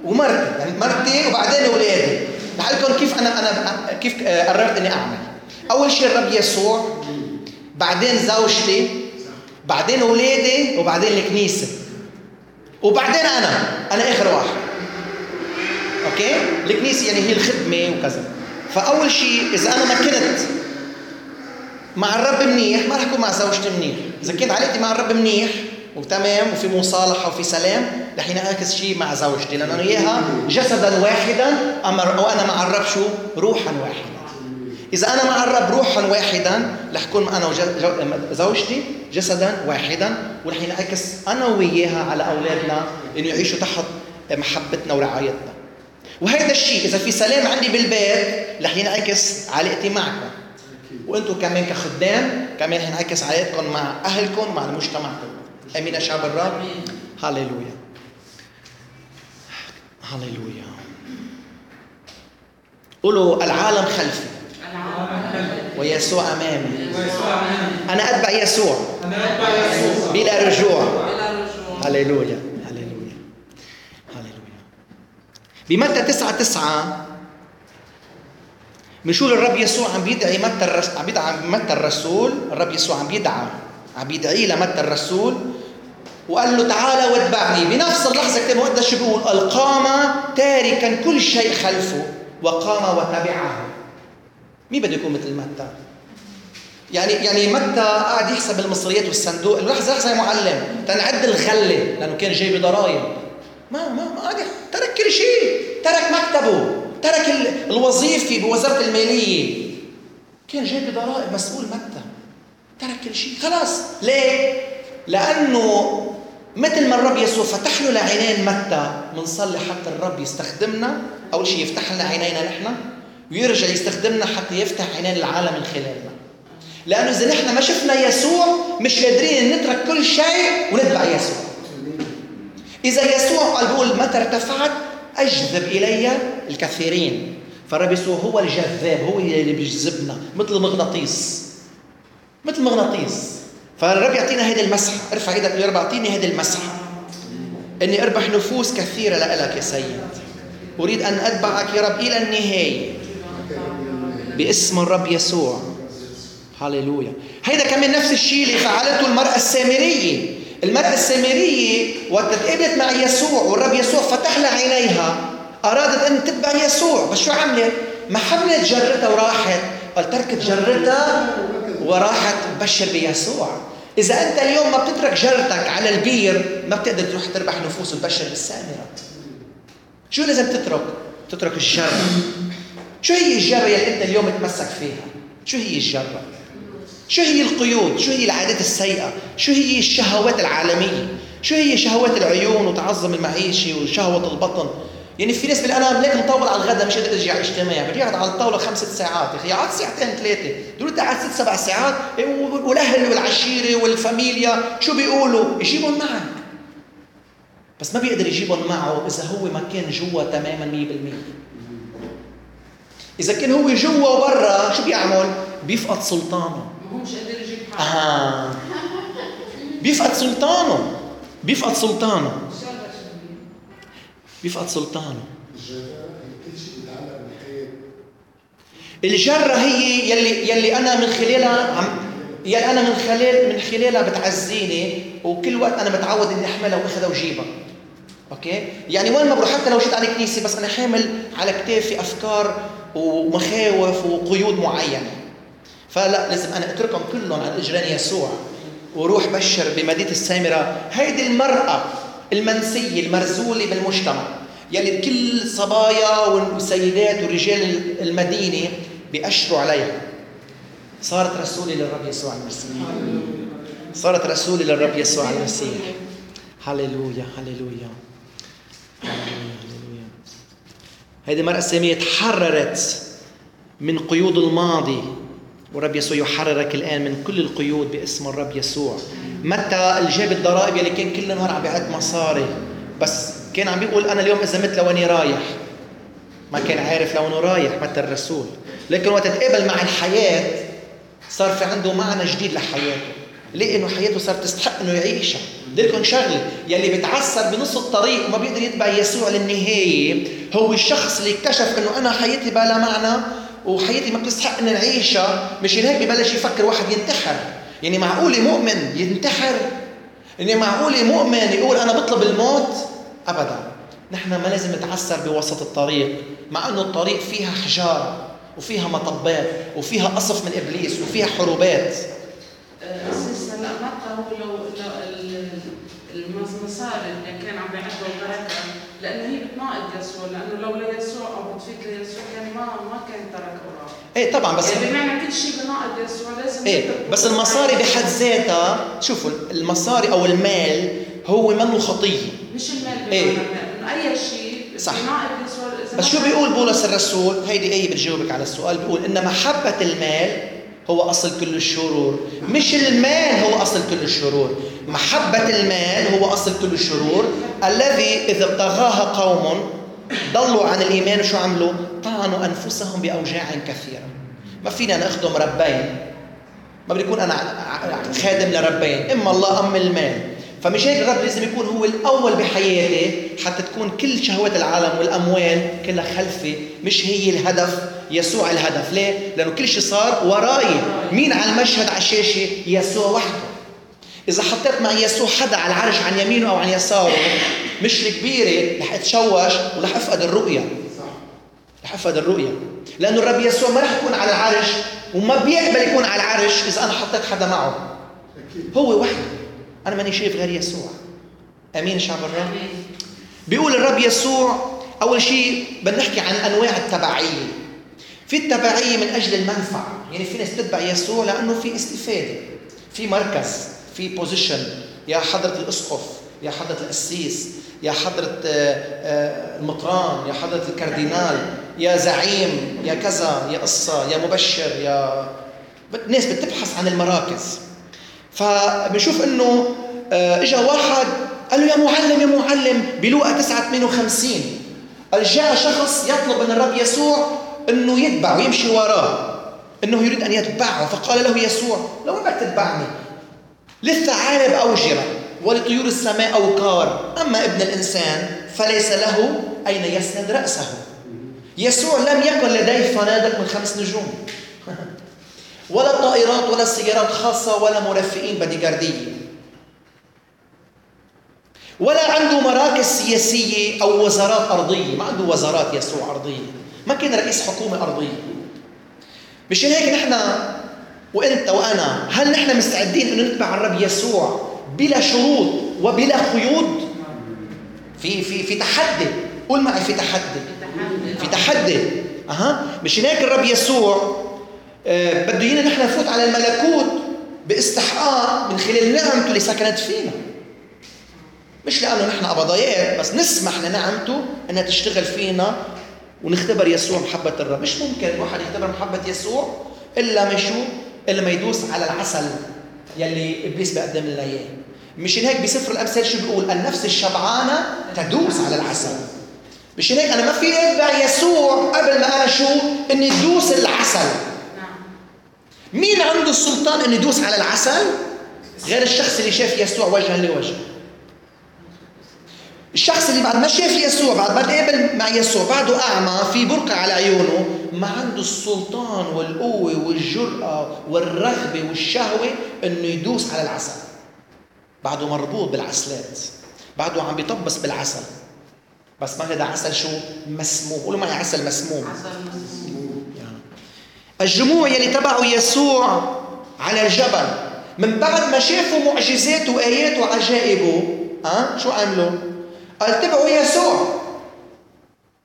ومرتي، يعني مرتي وبعدين اولادي. لحالكم كيف انا انا كيف قررت اني اعمل؟ اول شيء الرب يسوع، بعدين زوجتي، بعدين اولادي وبعدين الكنيسه وبعدين انا انا اخر واحد. اوكي الكنيسه يعني هي الخدمه وكذا. فاول شيء اذا انا ما كنت مع الرب منيح ما رح اكون مع زوجتي منيح. اذا كنت علاقتي مع الرب منيح وتمام وفي مصالحه وفي سلام، دحين اعكس شيء مع زوجتي، لان انا اياها جسدا واحدا وانا مع الرب شو؟ روحا واحدا. اذا انا مع الرب روحا واحدا رح اكون انا وزوجتي جسدا واحدا، ورح ينعكس انا وياها على اولادنا انه يعيشوا تحت محبتنا ورعايتنا. وهذا الشيء اذا في سلام عندي بالبيت رح ينعكس علاقتي معكم، وانتم كمان كخدام كمان هنعكس علاقتكم مع اهلكم مع مجتمعكم. امين يا شعب الرب. هاليلويا هاليلويا. قولوا العالم خلفي ويسوع امامي. انا اتبع يسوع بلا رجوع. هاليلويا هاليلويا هاليلويا. بمتى تسعة تسعة بنشوف الرب يسوع عم بيدعي متى الرسول، عم بيدعي متى الرسول، الرب يسوع عم بيدعي عم بيدعي لمتى الرسول وقال له تعالى واتبعني. بنفس اللحظه كتاب المقدس بيقول القام تاركا كل شيء خلفه وقام وتبعه. مين بده يكون مثل متى؟ يعني يعني متى قاعد يحسب المصريات والصندوق، لحظه لحظه يا معلم تنعد الغله لانه كان جاي بضرايب. ما ما ما قاعد ترك كل شيء، ترك مكتبه، ترك الوظيفة بوزارة المالية، كان جايب ضرائب مسؤول متى، ترك كل شيء خلاص. ليه؟ لأنه مثل ما الرب يسوع فتح له لعينين متى، منصلي حتى الرب يستخدمنا. أول شيء يفتح لنا عينينا نحن ويرجع يستخدمنا حتى يفتح عينين العالم من خلالنا، لأنه إذا نحن ما شفنا يسوع مش قادرين نترك كل شيء ونتبع يسوع. إذا يسوع قال بقول متى ارتفعت أجذب إلي الكثيرين. فالرب يسوع هو الجذاب، هو اللي بيجذبنا مثل المغناطيس، مثل المغناطيس فالرب يعطينا هذه المسحة. ارفع ايدك يا رب اعطيني هذه المسحة اني اربح نفوس كثيرة لك يا سيد. اريد ان اتبعك يا رب الى النهاية باسم الرب يسوع. هاليلويا. هيدا كمان نفس الشيء اللي فعلته المرأة السامرية. المرأة السامرية وقت اتقابلت مع يسوع والرب يسوع فتح لها عينيها ارادت ان تتبع يسوع، بس شو عملت؟ ما حملت جرتها وراحت، قال تركت جرتها وراحت تبشر بيسوع. اذا انت اليوم ما بتترك جرتك على البير ما بتقدر تروح تربح نفوس وتبشر بالسامرة. شو لازم تترك؟ تترك الجرة. شو هي الجرة اللي انت اليوم تمسك فيها؟ شو هي الجرة؟ شو هي القيود؟ شو هي العادات السيئة؟ شو هي الشهوات العالمية؟ شو هي شهوات العيون وتعظم المعيشة وشهوة البطن؟ يعني في ناس بالأنا ليك نطول على الغداء مش قادر ارجع اجتماع، بدي اقعد على الطاولة خمسة ساعات، يا اخي قعد ساعتين ثلاثة، دول قعد ست سبع ساعات، والاهل والعشيرة والفاميليا شو بيقولوا؟ يجيبهم معك. بس ما بيقدر يجيبهم معه إذا هو ما كان جوا تماما مية بالمية. إذا كان هو جوا وبرا شو بيعمل؟ بيفقد سلطانه. مش قادر يجيب حاله. آه. بيفقد سلطانه. بيفقد سلطانه. بيفقد سلطانه. الجرة هي يلي يلي أنا من خلالها عم يلي أنا من خلال من خلالها بتعزيني وكل وقت أنا متعود إني أحملها وأخذها وجيبها. أوكي؟ يعني وين ما بروح حتى لو جيت على كنيسة بس أنا حامل على كتافي أفكار ومخاوف وقيود معينة. فلا لازم أنا أتركهم كلهم على إجران يسوع وروح بشر بمدينة السامرة. هيدي المرأة المنسية المرزولة بالمجتمع يلي كل الصبايا والسيدات ورجال المدينة بيأشروا عليها. صارت رسولة للرب يسوع المسيح. صارت رسولة للرب يسوع المسيح. هللويا هللويا هللويا. هيدي المرأة السامية تحررت من قيود الماضي ورب يسوع يحررك الآن من كل القيود باسم الرب يسوع. متى الجاب الضرائب يلي كان كل نهار عم بيعد مصاري بس كان عم بيقول أنا اليوم إذا مت لوني رايح، ما كان عارف لونه رايح متى الرسول. لكن وقت تقابل مع الحياة صار في عنده معنى جديد لحياته، لأنه حياته صار تستحق أنه يعيشها. ديركم شغلة، يلي بتعسر بنص الطريق وما بيقدر يتبع يسوع للنهاية هو الشخص اللي اكتشف أنه أنا حياتي بلا معنى وحياتي ما بتستحق أن نعيشها. مش هيك ببلش يفكر واحد ينتحر. يعني معقولي مؤمن ينتحر؟ يعني معقولي مؤمن يقول أنا بطلب الموت؟ أبدا. نحن ما لازم نتعسر بوسط الطريق، مع أنه الطريق فيها حجارة وفيها مطبات وفيها قصف من إبليس وفيها حروبات. أساساً أمتى هو لو المصاري اللي كان عم بيعدوا بركة، لأنه هي بتناقض يسوع، لأنه لو لا يسوع أو بتفيد ليسوع كان ما ما كان ترك وراء. إيه طبعاً بس. يعني بمعنى كل شيء بناقض يسوع لازم. إيه بس المصاري بحد ذاتها، شوفوا المصاري أو المال هو منه خطية. مش المال. إيه. أي شيء. صح. بس شو بيقول بولس الرسول؟ هيدي أي بتجاوبك على السؤال. بيقول إن محبة المال هو أصل كل الشرور. مش المال هو أصل كل الشرور، محبة المال هو أصل كل الشرور الذي إذا ابتغاها قوم ضلوا عن الإيمان. وشو عملوا؟ طعنوا أنفسهم بأوجاع كثيرة. ما فينا نخدم ربين، ما بدي يكون أنا خادم لربين، إما الله أم المال. فمش هيك الرب لازم يكون هو الأول بحياتي حتى تكون كل شهوات العالم والأموال كلها خلفي، مش هي الهدف، يسوع الهدف. ليه؟ لأنه كل شيء صار وراي. مين على المشهد على الشاشة؟ يسوع وحده. إذا حطيت مع يسوع حدا على العرش عن يمينه أو عن يساره مش كبيرة، رح أتشوش ورح أفقد الرؤية. رح أفقد الرؤية لأنه الرب يسوع ما رح يكون على العرش وما بيقبل يكون على العرش إذا أنا حطيت حدا معه. هو وحده، أنا ماني شايف غير يسوع. أمين شعب الرب. بيقول الرب يسوع أول شيء بدنا نحكي عن أنواع التبعية. في التبعية من أجل المنفعة، يعني في ناس تتبع يسوع لأنه في استفادة، في مركز، في بوزيشن، يا حضرة الأسقف، يا حضرة القسيس، يا حضرة المطران، يا حضرة الكاردينال، يا زعيم، يا كذا، يا قصة، يا مبشر، يا ناس بتبحث عن المراكز. فبنشوف انه اجا واحد قال له يا معلم يا معلم بلوقا تسعة ثمانية وخمسين، قال جاء شخص يطلب من الرب يسوع انه يتبع ويمشي وراه، انه يريد ان يتبعه. فقال له يسوع لو ما بدك تتبعني للثعالب أوجرة ولطيور السماء أوقار، أما ابن الإنسان فليس له أين يسند رأسه. يسوع لم يكن لديه فنادق من خمس نجوم ولا طائرات ولا سيارات خاصة ولا مرافقين بديجاردية، ولا عنده مراكز سياسية أو وزارات أرضية. ما عنده وزارات يسوع أرضية، ما كان رئيس حكومة أرضية. مشان هيك نحن وأنت وأنا، هل نحن مستعدين أن نتبع الرب يسوع بلا شروط وبلا قيود؟ في في في تحدي، قول معي في تحدي، في تحدي. أها، مشان هيك الرب يسوع بده يينا نحن نفوت على الملكوت باستحقاق من خلال نعمته اللي سكنت فينا، مش لأنه نحن أبضيات بس نسمح لنعمته أنها تشتغل فينا ونختبر يسوع محبة الرب. مش ممكن واحد يختبر محبة يسوع إلا ما شو، إلا ما يدوس على العسل يلي إبليس بيقدم لنا إياه. مشان هيك بسفر الأمثال شو بيقول؟ النفس الشبعانة تدوس على العسل. مشان هيك أنا ما في أتبع يسوع قبل ما أنا شو، إني أدوس العسل. مين عنده السلطان إنه يدوس على العسل غير الشخص اللي شاف يسوع وجها لوجه؟ الشخص اللي بعد ما شاف يسوع، بعد ما تقابل مع يسوع، بعده أعمى، في برقع على عيونه، ما عنده السلطان والقوة والجرأة والرغبة والشهوة إنه يدوس على العسل. بعده مربوط بالعسلات، بعده عم بيطبس بالعسل، بس ما هذا عسل شو، مسموم. قولوا معي عسل مسموم. الجموع يلي تبعوا يسوع على الجبل من بعد ما شافوا معجزاته وآياته وعجائبه، أه؟ شو عملوا؟ قال تبعوا يسوع.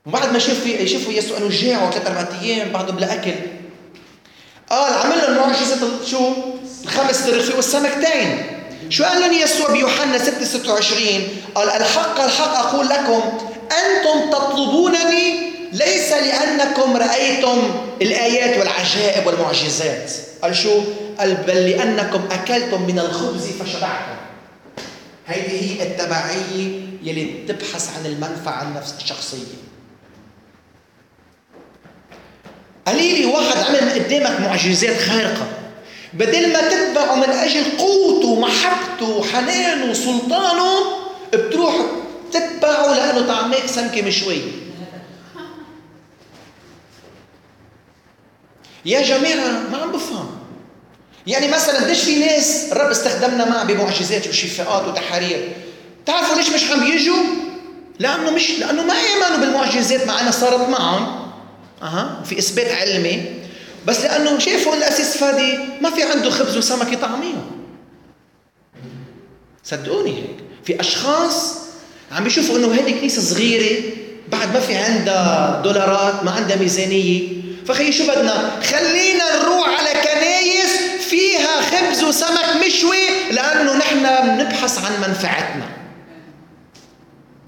وبعد ما شافوا شافوا يسوع انه جاعوا ثلاث اربع ايام بعده بلا اكل، قال عمل لهم معجزه شو؟ الخمس ترغفي والسمكتين. شو قال لهم يسوع بيوحنا ستة ستة وعشرين؟ قال الحق الحق اقول لكم انتم تطلبونني ليس لأنكم رأيتم الآيات والعجائب والمعجزات، قال شو؟ قال بل لأنكم أكلتم من الخبز فشبعتم. هذه هي التبعية يلي بتبحث عن المنفعة الشخصية. قليلي واحد عمل قدامك معجزات خارقة، بدل ما تتبعه من أجل قوته ومحبته وحنانه وسلطانه، بتروح تتبعه لأنه طعمك سمكة مشوية. يا جماعة ما عم بفهم. يعني مثلا ليش في ناس الرب استخدمنا معه بمعجزات وشفاءات وتحرير، تعرفوا ليش مش عم يجوا؟ لأنه مش لأنه ما آمنوا بالمعجزات، مع أنها صارت معهم، أها، في إثبات علمي، بس لأنه شافوا الأساس فادي، ما في عنده خبز وسمك يطعميهم. صدقوني هيك في أشخاص عم بيشوفوا إنه هذه كنيسة صغيرة، بعد ما في عندها دولارات، ما عندها ميزانية، فخي شو بدنا؟ خلينا نروح على كنايس فيها خبز وسمك مشوي، لأنه نحن بنبحث عن منفعتنا.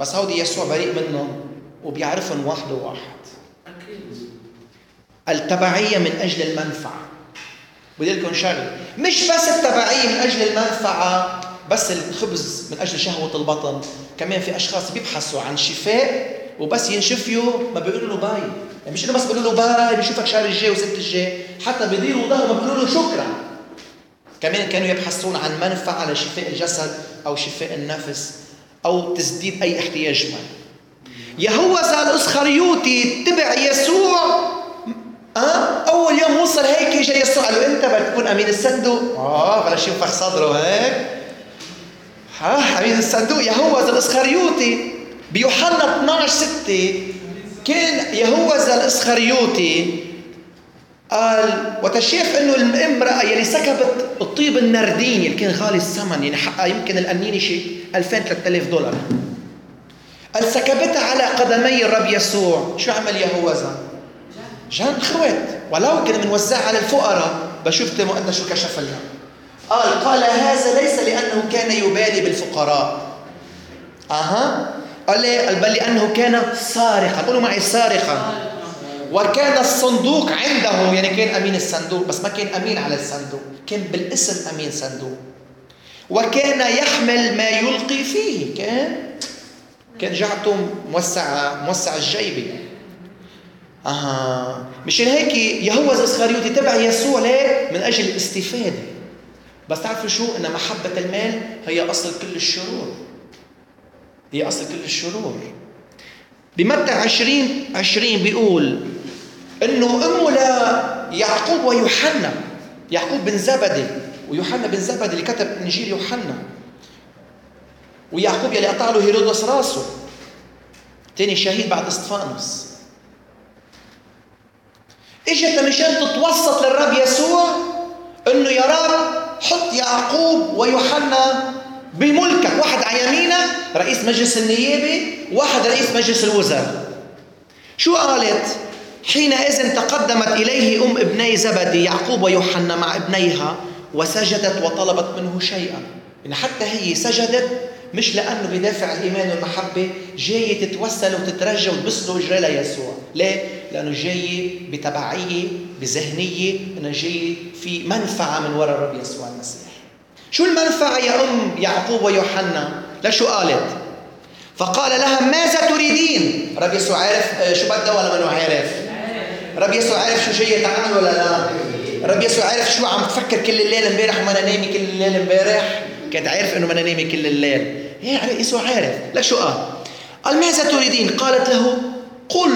بس هودي يسوع بريء منهم وبيعرفهم واحد وواحد. التبعية من أجل المنفعة. بدي لكم شغله، مش بس التبعية من أجل المنفعة، بس الخبز من أجل شهوة البطن. كمان في أشخاص بيبحثوا عن شفاء وبس ينشفيوا ما بيقولوا له باي. مش انه بس بيقولوا له باي بشوفك شهر الجاي وست الجاي، حتى بيديروا ظهره ما بيقولوا له شكرا. كمان كانوا يبحثون عن منفعه على شفاء الجسد او شفاء النفس او تسديد اي احتياج ما. يهوذا الاسخريوطي تبع يسوع، اه اول يوم وصل هيك اجى يسوع قال له انت بتكون امين الصندوق. اه بلش ينفخ صدره هيك، ها امين الصندوق يهوذا الاسخريوطي. بيوحنا اثنعش ستة كان يهوذا الاسخريوطي قال وتشاف انه الامراه يلي سكبت الطيب النردين اللي كان غالي الثمن، يعني حقها يمكن القنينه شيء ألفين ثلاثة آلاف دولار، قال سكبتها على قدمي الرب يسوع. شو عمل يهوذا؟ جان خوات، ولو كان منوزعها على الفقراء. بشوفت مؤدى شو كشف لها؟ قال قال هذا ليس لانه كان يبالي بالفقراء، اها، قال لي بل لأنه كان سارقا. قولوا معي سارقا. وكان الصندوق عنده، يعني كان أمين الصندوق بس ما كان أمين على الصندوق، كان بالاسم أمين صندوق. وكان يحمل ما يلقي فيه، كان كان جعته موسعة موسعة الجيبة. أها، مشان هيك يهوذا الإسخريوطي تبع يسوع ليه؟ من أجل الاستفادة، بس تعرفوا شو؟ إن محبة المال هي أصل كل الشرور. هي أصل كل الشرور. بمتى عشرين عشرين بيقول إنه أمه ليعقوب ويوحنا، يعقوب بن زبدي ويوحنا بن زبدي اللي كتب إنجيل يوحنا، ويعقوب يلي قطع له هيرودس راسه، تاني شهيد بعد اسطفانوس. اجت مشان تتوسط للرب يسوع انه يا رب حط يعقوب ويوحنا بملكك، واحد على يمينك رئيس مجلس النيابه، واحد رئيس مجلس الوزراء. شو قالت؟ حينئذ تقدمت اليه ام ابني زبدي يعقوب ويوحنا مع ابنيها وسجدت وطلبت منه شيئا. ان حتى هي سجدت مش لانه بدافع الايمان والمحبه جايه تتوسل وتترجى وتبص له وجرى ليسوع، ليه؟ لانه جايه بتبعيه بذهنيه، انه جايه في منفعه من وراء الرب يسوع المسيح. شو المنفعه يا ام يعقوب ويوحنا؟ لشو قالت؟ فقال لها ماذا تريدين؟ رب يسوع عارف شو بدها ولا منو عارف؟ رب يسوع عارف شو جايه تعمل ولا لا؟ رب يسوع عارف شو عم تفكر كل الليل امبارح وما انا نايمه كل الليل امبارح؟ كانت عارف انه ما انا نايمه كل الليل. هي يسوع عارف. لك شو قال؟ قال ماذا تريدين؟ قالت له قل.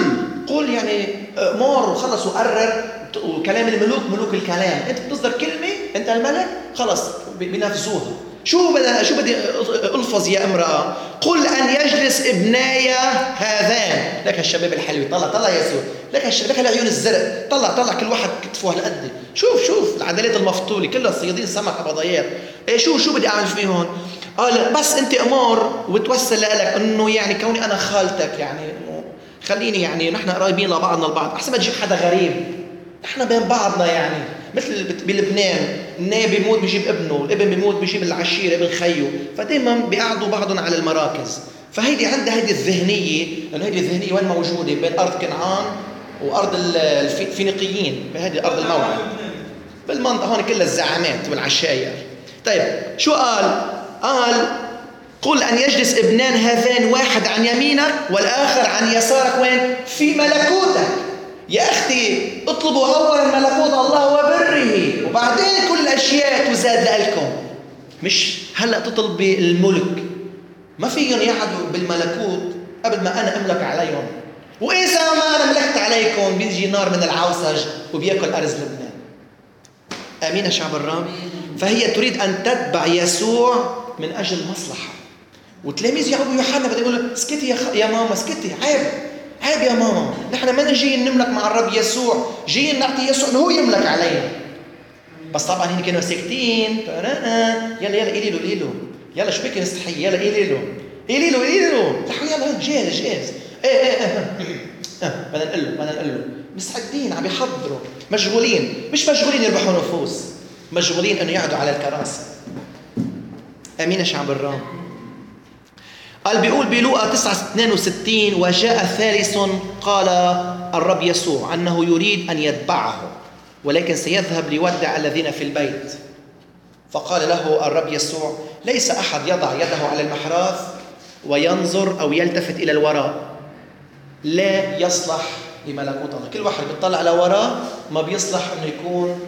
قل يعني مر وخلص وقرر، وكلام الملوك ملوك الكلام، انت بتصدر كلمه انت الملك خلص بنفذوها. شو بدي شو بدي الفظ يا امراه؟ قل ان يجلس ابنايا هذان. لك هالشباب الحلوه، طلع طلع يسوع، لك هالشباب، لك هالعيون الزرق، طلع طلع كل واحد كتفه هالقد، شوف شوف العدالات المفطوله كلها صيادين سمك ابضيات. ايه شو شو بدي اعمل فيهم؟ قال بس انت امر وتوسل لك انه يعني كوني انا خالتك، يعني خليني يعني نحن قريبين لبعضنا البعض، احسن ما تجيب حدا غريب، نحن بين بعضنا يعني. مثل بلبنان النائب بيموت بيجيب ابنه، الابن بيموت بيجيب العشيره ابن خيه، فدايما بيقعدوا بعضهم على المراكز. فهيدي عندها هيدي الذهنيه، لانه هيدي الذهنيه وين موجوده؟ بين ارض كنعان وارض الفينيقيين، بهيدي ارض الموعد بالمنطقه هون كلها الزعامات والعشاير. طيب شو قال؟ قال قل ان يجلس ابنان هذان، واحد عن يمينك والاخر عن يسارك. وين؟ في ملكوتك يا اختي. اطلبوا اولا ملكوت الله وبره وبعدين كل الاشياء تزاد لكم. مش هلا تطلب الملك، ما فيهم يقعدوا بالملكوت قبل ما انا املك عليهم، واذا ما انا ملكت عليكم بيجي نار من العوسج وبياكل ارز لبنان. امين يا شعب الرب. فهي تريد ان تتبع يسوع من اجل مصلحه. وتلاميذ يعقوب ويوحنا بدهم يقولوا اسكتي يا, خ... يا ماما اسكتي، عيب عيب يا ماما، نحن ما جايين نملك مع الرب يسوع، جايين نعطي يسوع انه هو يملك علينا. بس طبعا هن كانوا ساكتين، يلا يلا قيلي له قيلي له، يلا شو بك نستحي، يلا قيلي له قيلي له قيلي له لحو، يلا جاهز جاهز، ايه ايه ايه ايه بدنا نقول له بدنا نقول له مستعدين، عم يحضروا مشغولين، مش مشغولين يربحوا نفوس، مشغولين انه يقعدوا على الكراسي. امين يا شعب الرب. قال بيقول بلوقا تسعة اثنين وستين وجاء ثالث قال الرب يسوع أنه يريد أن يتبعه ولكن سيذهب ليودع الذين في البيت. فقال له الرب يسوع ليس أحد يضع يده على المحراث وينظر أو يلتفت إلى الوراء، لا يصلح لملكوت الله. كل واحد بيطلع لوراء ما بيصلح أنه يكون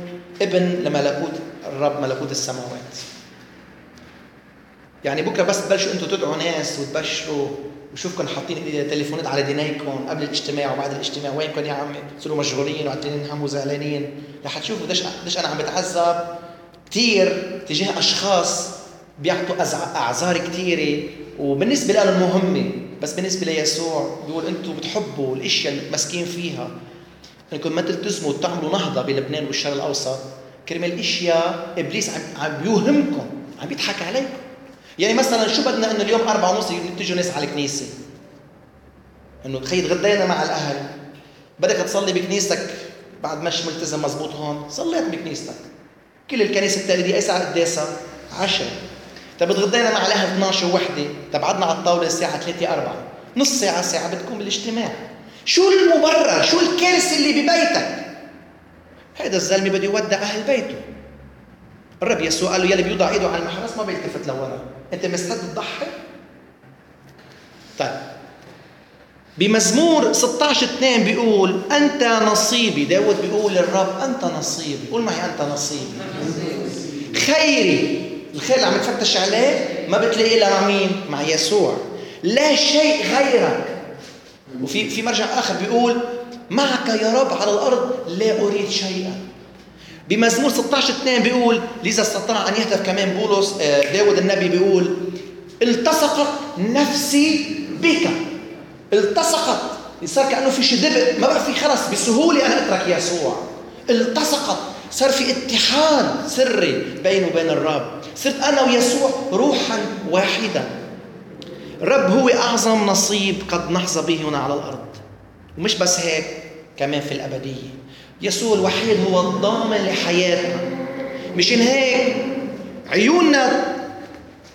ابن لملكوت الرب، ملكوت السماوات. يعني بكره بس تبلشوا انتوا تدعوا ناس وتبشروا وشوفكم حاطين تليفونات على دينيكم قبل الاجتماع وبعد الاجتماع، وينكم يا عمي؟ صروا مشغولين وعاطلين هم وزعلانين. رح تشوفوا قديش قديش انا عم بتعذب كثير تجاه اشخاص بيعطوا اعذار كثيره وبالنسبه لهم مهمه، بس بالنسبه ليسوع بيقول انتوا بتحبوا الاشياء اللي متمسكين فيها، انكم ما تلتزموا وتعملوا نهضه بلبنان والشرق الاوسط كرمال اشياء ابليس عم يوهمكم، عم يضحك عليكم. يعني مثلا شو بدنا انه اليوم أربعة ونص تيجوا ناس على الكنيسه، انه تخيل غدينا مع الاهل، بدك تصلي بكنيستك بعد مش ملتزم مزبوط هون، صليت بكنيستك كل الكنيسه التقليديه اي ساعه قداسه عشرة، طب اتغدينا مع الاهل اثناشر وحده، طب قعدنا على الطاوله الساعه ثلاثة أربعة، نص ساعه ساعه بتكون بالاجتماع. شو المبرر؟ شو الكارثه اللي ببيتك؟ هذا الزلمه بده يودع اهل بيته. الرب يسوع قال له يلي بيوضع ايده على المحراث ما بيلتفت لورا، انت مستعد تضحي؟ طيب بمزمور ستة عشر اثنين بيقول انت نصيبي. داود بيقول للرب انت نصيبي، قول معي انت نصيبي. خيري، الخير اللي عم تفتش عليه ما بتلاقيه إلا مع مين؟ مع يسوع. لا شيء غيرك. وفي في مرجع آخر بيقول معك يا رب على الأرض لا أريد شيئا. بمزمور ستة عشر اثنين بيقول لذا استطاع أن يهتف كمان بولس داود النبي بيقول التصقت نفسي بك. التصقت صار كأنه في شدبق، ما بقى في خلص بسهولة أنا أترك يسوع. التصقت صار في اتحاد سري بينه وبين الرب، صرت أنا ويسوع روحا واحدة. الرب هو أعظم نصيب قد نحظى به هنا على الأرض، ومش بس هيك كمان في الأبدية. يسوع الوحيد هو الضامن لحياتنا، مشان هيك عيوننا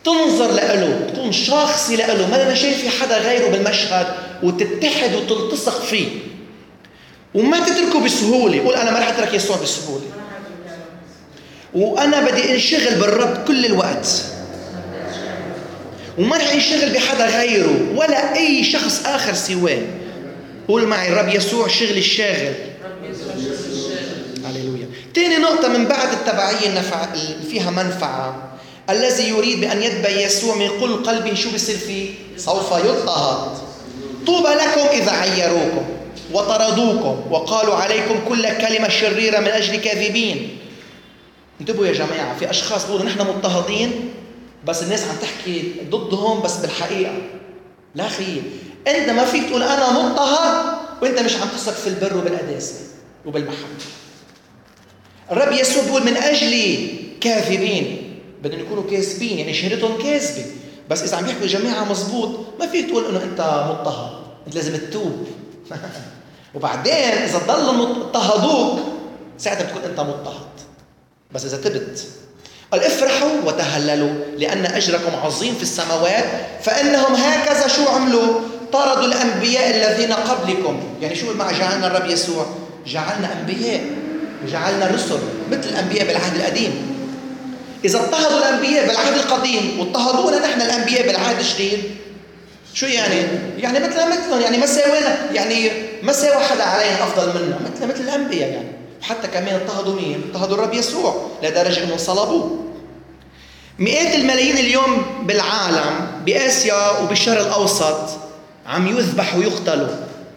تنظر لأله، تكون شخصي لأله، ما لنا شايف في حدا غيره بالمشهد، وتتحد وتلتصق فيه وما تتركه بسهولة. قول أنا ما رح أترك يسوع بسهولة، وأنا بدي انشغل بالرب كل الوقت، وما رح انشغل بحدا غيره ولا أي شخص آخر سواه. قول معي الرب يسوع شغل الشاغل. هللويا. تاني نقطة من بعد التبعية النفع فيها منفعة، الذي يريد بأن يتبع يسوع من كل قلبه شو بيصير فيه؟ سوف يضطهد. طوبى لكم إذا عيروكم وطردوكم وقالوا عليكم كل كلمة شريرة من أجل كاذبين. انتبهوا يا جماعة، في أشخاص بيقولوا نحن مضطهدين، بس الناس عم تحكي ضدهم، بس بالحقيقة لا أخي، أنت ما فيك تقول أنا مضطهد وأنت مش عم تثق في البر وبالقداسة وبالمحبة. الرب يسوع بيقول من أجلي كاذبين، بدهم يكونوا كاذبين يعني شهرتهم كاذبة، بس إذا عم يحكوا جماعة مزبوط ما فيك تقول إنه أنت مضطهد، أنت لازم تتوب. وبعدين إذا ضلوا مضطهدوك ساعتها بتكون أنت مضطهد، بس إذا تبت. قال افرحوا وتهللوا لأن أجركم عظيم في السماوات، فإنهم هكذا شو عملوا؟ طردوا الأنبياء الذين قبلكم. يعني شو مع جعلنا الرب يسوع؟ جعلنا أنبياء وجعلنا رسل مثل الأنبياء بالعهد القديم. إذا اضطهدوا الأنبياء بالعهد القديم واضطهدونا نحن الأنبياء بالعهد الجديد، شو يعني؟ يعني مثلنا مثلهم، يعني ما ساوينا، يعني ما ساوى حدا علينا أفضل منا، مثلنا مثل الأنبياء يعني. وحتى كمان اضطهدوا مين؟ اضطهدوا الرب يسوع لدرجة أنهم صلبوه. مئات الملايين اليوم بالعالم، بآسيا وبالشرق الأوسط، عم يذبح ويقتلوا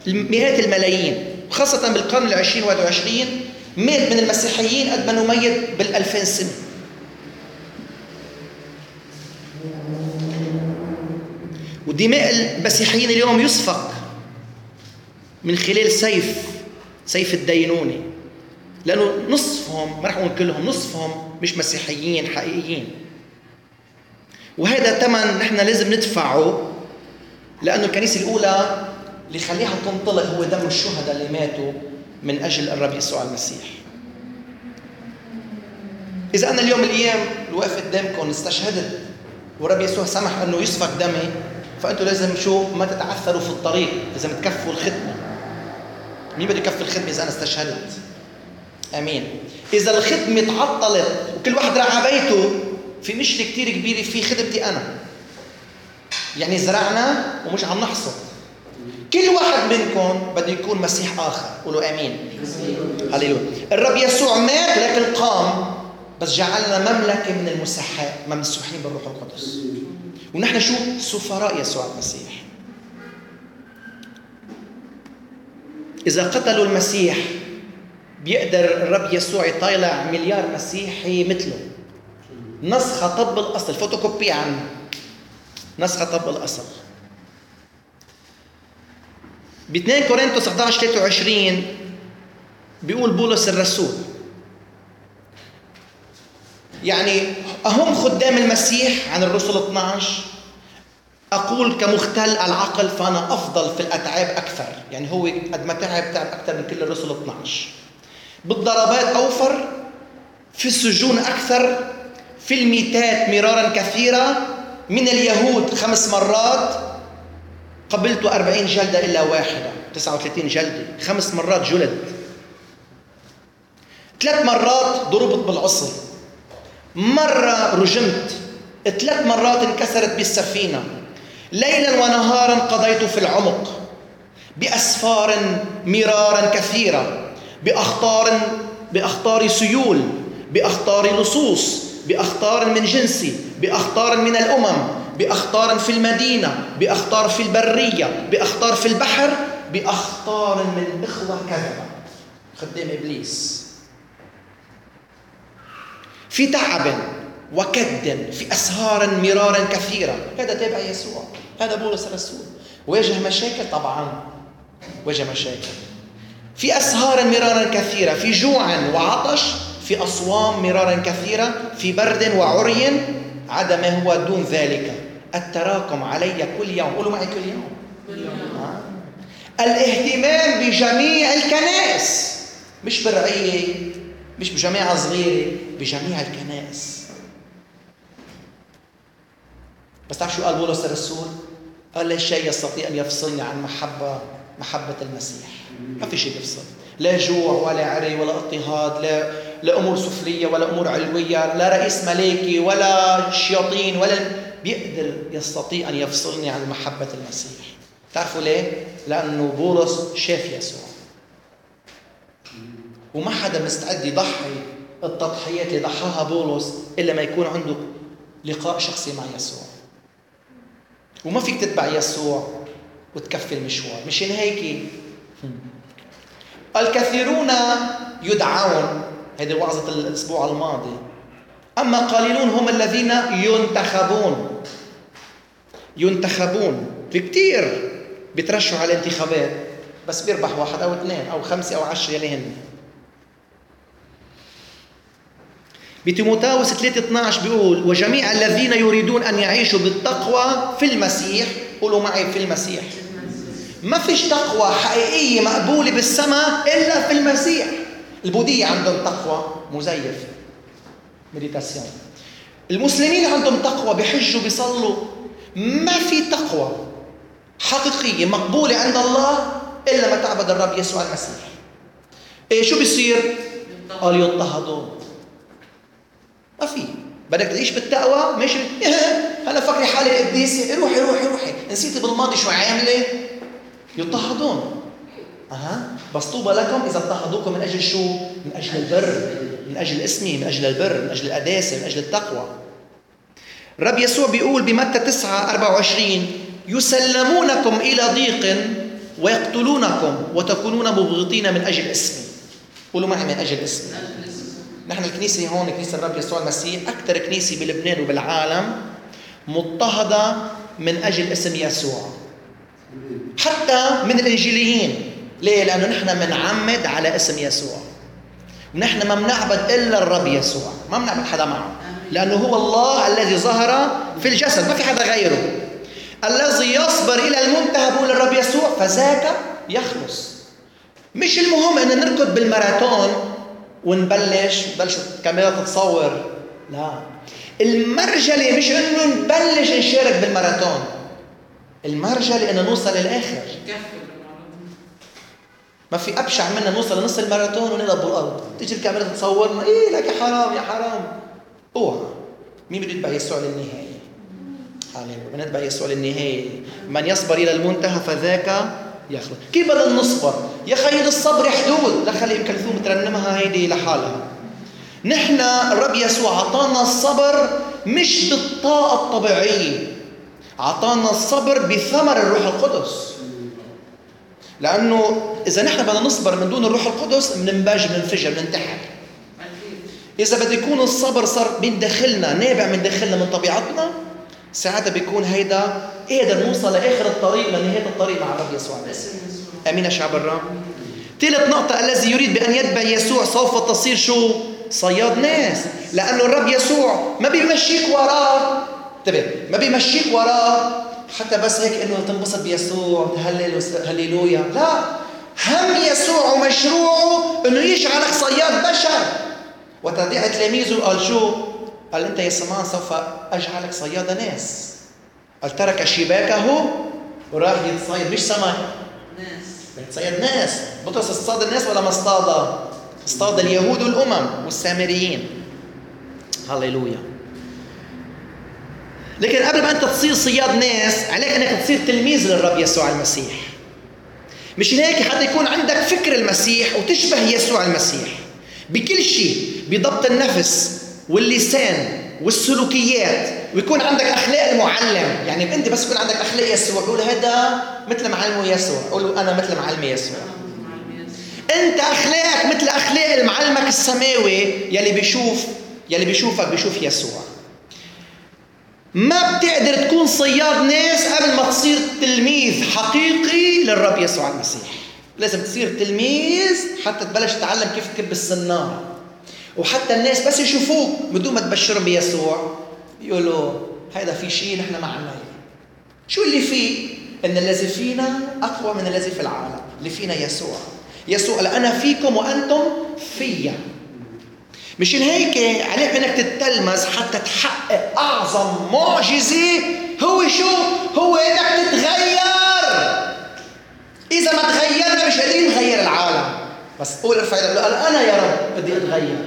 مئات الملايين، وخاصة بالقرن العشرين والعشرين مات من المسيحيين قد ما نميت بالألفين سنة. ودماء المسيحيين اليوم يصفق من خلال سيف سيف الدينوني، لأنه نصفهم، ما رح أقول كلهم، نصفهم مش مسيحيين حقيقيين. وهذا ثمن نحن لازم ندفعه، لأنه الكنيسة الأولى اللي خليها تنطلق هو دم الشهداء اللي ماتوا من أجل الرب يسوع المسيح. إذا أنا اليوم الأيام وقفت قدامكم استشهدت والرب يسوع سمح أنه يصفق دمي، فأنتوا لازم شو؟ ما تتعثروا في الطريق، لازم تكفوا الخدمة. مين بده يكفي الخدمة إذا أنا استشهدت؟ أمين. إذا الخدمة تعطلت وكل واحد راح بيته، في مشكلة كتير كبيرة في خدمتي أنا. يعني زرعنا ومش عم نحصد. كل واحد منكم بده يكون مسيح آخر، قولوا أمين. هللويا. الرب يسوع مات لكن قام، بس جعلنا مملكة من المسحاء، ممسوحين بالروح القدس، ونحن شو؟ سفراء يسوع المسيح. إذا قتلوا المسيح بيقدر الرب يسوع يطالع مليار مسيحي مثله، نسخة طب الأصل، فوتوكوبي عنه، نسخة طب الأصل. ب اثنين كورنثوس واحد واحد ثلاثة وعشرين بيقول بولس الرسول يعني أهم خدام المسيح عن الرسل اثنا عشر؟ أقول كمختل العقل فأنا أفضل في الأتعاب أكثر. يعني هو قد ما تعب تعب أكثر من كل الرسل اثنا عشر، بالضربات أوفر، في السجون أكثر، في الميتات مرارا كثيرة، من اليهود خمس مرات قبلت أربعين جلدة إلا واحدة، تسعة وثلاثين جلدة، خمس مرات جلد، ثلاث مرات ضربت بالعصي، مرة رجمت، ثلاث مرات انكسرت بالسفينة، ليلا ونهارا قضيت في العمق، بأسفار مرارا كثيرة، بأخطار بأخطار سيول، بأخطار لصوص، بأخطار من جنسي، بأخطار من الأمم، بأخطار في المدينة، بأخطار في البرية، بأخطار في البحر، بأخطار من إخوة كذبة، خدام إبليس، في تعب وكد، في أسهار مرارا كثيرة. هذا تابع يسوع، هذا بولس الرسول. واجه مشاكل طبعا، واجه مشاكل، في أسهار مرارا كثيرة، في جوع وعطش، في أصوام مرارا كثيرة، في برد وعري، عدا ما هو دون ذلك. التراكم علي كل يوم، قولوا معي كل يوم. كل يوم. آه. الاهتمام بجميع الكنائس، مش برعية، مش بجماعة صغيرة، بجميع الكنائس. بس تعرف شو قال بولس الرسول؟ قال لا شيء يستطيع أن يفصلني عن محبة محبة المسيح. ما في شيء يفصل، لا جوع ولا عري ولا اضطهاد، لا لا أمور سفلية ولا أمور علوية، لا رئيس ملائكي ولا شياطين ولا بيقدر يستطيع أن يفصلني عن محبة المسيح. تعرفوا ليه؟ لأنه بولس شاف يسوع، وما حدا مستعد يضحي التضحيات اللي ضحاها بولس إلا ما يكون عنده لقاء شخصي مع يسوع. وما فيك تتبع يسوع وتكفي المشوار. مش إن هيك الكثيرون يدعون، هذه وعظة الأسبوع الماضي، أما قليلون هم الذين ينتخبون. ينتخبون في كتير بترشحوا على الانتخابات، بس بيربح واحد أو اثنين أو خمسة أو عشرة يليهن. بتيموثاوس ثلاثة اثناعش بيقول وجميع الذين يريدون أن يعيشوا بالتقوى في المسيح، قولوا معي في المسيح. ما فيش تقوى حقيقية مقبولة بالسماء إلا في المسيح. البوذية عندهم تقوى مزيفة، مديتاسيون. المسلمين عندهم تقوى، بيحجوا بيصلوا. ما في تقوى حقيقية مقبولة عند الله إلا ما تعبد الرب يسوع المسيح. إيه شو بيصير؟ قال يضطهدون. ما في. بدك تعيش بالتقوى؟ مش هلا فكري حالي قديسة، روحي روحي روحي، نسيتي بالماضي شو عاملة؟ يضطهدون. أها، بس طوبى لكم إذا اضطهدوكم من أجل شو؟ من أجل البر، من أجل اسمي، من أجل البر، من أجل القداسة، من أجل التقوى. الرب يسوع بيقول بمتى تسعة أربعة وعشرين يسلمونكم إلى ضيق ويقتلونكم وتكونون مبغضين من أجل اسمي. قولوا معي من أجل اسمي. نحن الكنيسة هون، كنيسة الرب يسوع المسيح، أكثر كنيسة بلبنان وبالعالم مضطهدة من أجل اسم يسوع، حتى من الإنجيليين. ليه؟ لأنه نحن منعمد على اسم يسوع، ونحن ما منعبد إلا الرب يسوع، ما منعبد حدا معه، لأنه هو الله الذي ظهر في الجسد، ما في حدا غيره. الذي يصبر إلى المنتهى، بقول الرب يسوع، فذاك يخلص. مش المهم أن نركض بالماراثون ونبلش بلش الكاميرا تتصور، لا، المرجلة مش انه نبلش نشارك بالماراثون، المرجلة انه نوصل للاخر. ما في ابشع منا نوصل لنص الماراثون ونضرب بالارض، تيجي الكاميرا تتصورنا، ايه لك يا حرام يا حرام. اوعى، مين بده يتبع يسوع للنهاية؟ هللويا، من يتبع يسوع للنهاية، من يصبر الى المنتهى فذاك يخلص. كيف بدنا نصبر؟ يا خير الصبر حدود، لا خلي كلثوم ترنمها هيدي لحالها. نحن الرب يسوع عطانا الصبر مش بالطاقة الطبيعية، عطانا الصبر بثمر الروح القدس. لأنه إذا نحن بدنا نصبر من دون الروح القدس مننبج، منفجر، مننتحر. إذا بده يكون الصبر صار من داخلنا، نابع من داخلنا، من طبيعتنا، ساعتها بيكون هيدا قادر نوصل لآخر الطريق، لنهاية الطريق مع الرب يسوع. أمين يا شعب الرب. ثالث نقطة، الذي يريد بأن يتبع يسوع سوف تصير شو؟ صياد ناس. لأنه الرب يسوع ما بيمشيك وراه، تبع ما بيمشيك وراه حتى بس هيك إنه تنبسط بيسوع تهلل هللويا، لا، هم يسوع ومشروعه إنه يجعلك صياد بشر. وتضيع تلاميذه قال شو؟ قال أنت يا سمعان سوف أجعلك صياد ناس. قال ترك شباكه وراح يتصيد، مش سمك، صيد ناس. بطرس اصطاد الناس ولا ما اصطاد؟ اصطاد اليهود والأمم والسامريين. هللويا. لكن قبل ما أنت تصير صياد ناس عليك أنك تصير تلميذ للرب يسوع المسيح. مش هيك حتى يكون عندك فكر المسيح وتشبه يسوع المسيح بكل شيء، بضبط النفس واللسان والسلوكيات، ويكون عندك أخلاق المعلم. يعني أنت بس يكون عندك أخلاق يسوع، قول هذا مثل معلمه يسوع، قول أنا مثل معلمي يسوع. أنت أخلاقك مثل أخلاق المعلمك السماوي يلي بيشوف يلي بيشوفك بيشوف يسوع. ما بتقدر تكون صياد ناس قبل ما تصير تلميذ حقيقي للرب يسوع المسيح. لازم تصير تلميذ حتى تبلش تتعلم كيف تكب السنارة، وحتى الناس بس يشوفوك بدون ما تبشرهم بيسوع يقولوا هيدا في شيء نحن ما عنا. شو اللي فيه؟ إن الذي فينا أقوى من الذي في العالم، اللي فينا يسوع. يسوع قال أنا فيكم وأنتم فيا. مشان هيك عليك انك تتلمذ حتى تحقق اعظم معجزه. هو شو؟ هو انك تتغير. اذا ما تغيرنا مش قادرين نغير العالم. بس قول ارفع ايدك قول انا يا رب بدي اتغير،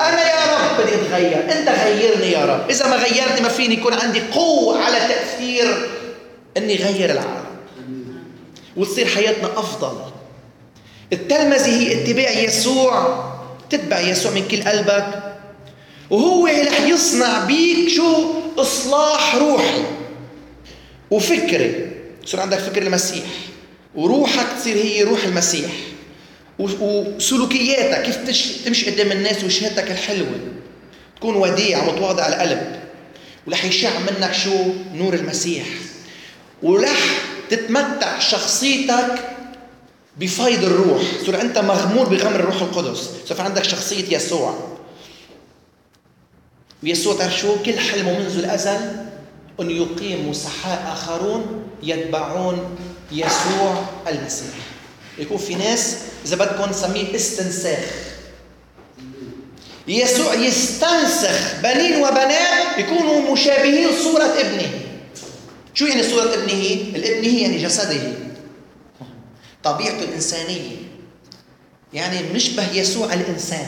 انا يا رب بدي اتغير، انت غيرني يا رب. اذا ما غيرتني ما فيني يكون عندي قوه على تاثير اني غير العالم وتصير حياتنا افضل. التلمذه هي اتباع يسوع، تتبع يسوع من كل قلبك، وهو رح يصنع بيك شو؟ إصلاح روحي وفكري. تصير عندك فكر المسيح، وروحك تصير هي روح المسيح، وسلوكياتك كيف تمشي قدام الناس، وشهادتك الحلوة تكون وديع متواضع القلب، ولح يشع منك شو؟ نور المسيح، ولح تتمتع شخصيتك بفيض الروح. صار أنت مغمور بغمر الروح القدس، صار عندك شخصية يسوع. ويسوع تعرف شو؟ كل حلمه منذ الأزل أن يقيم سحاء آخرون يتبعون يسوع المسيح. يكون في ناس إذا بدكم نسميه استنساخ. يسوع يستنسخ بنين وبنات يكونوا مشابهين صورة ابنه. شو يعني صورة ابنه؟ الابن هي يعني جسده، طبيعته الإنسانية، يعني بنشبه يسوع الإنسان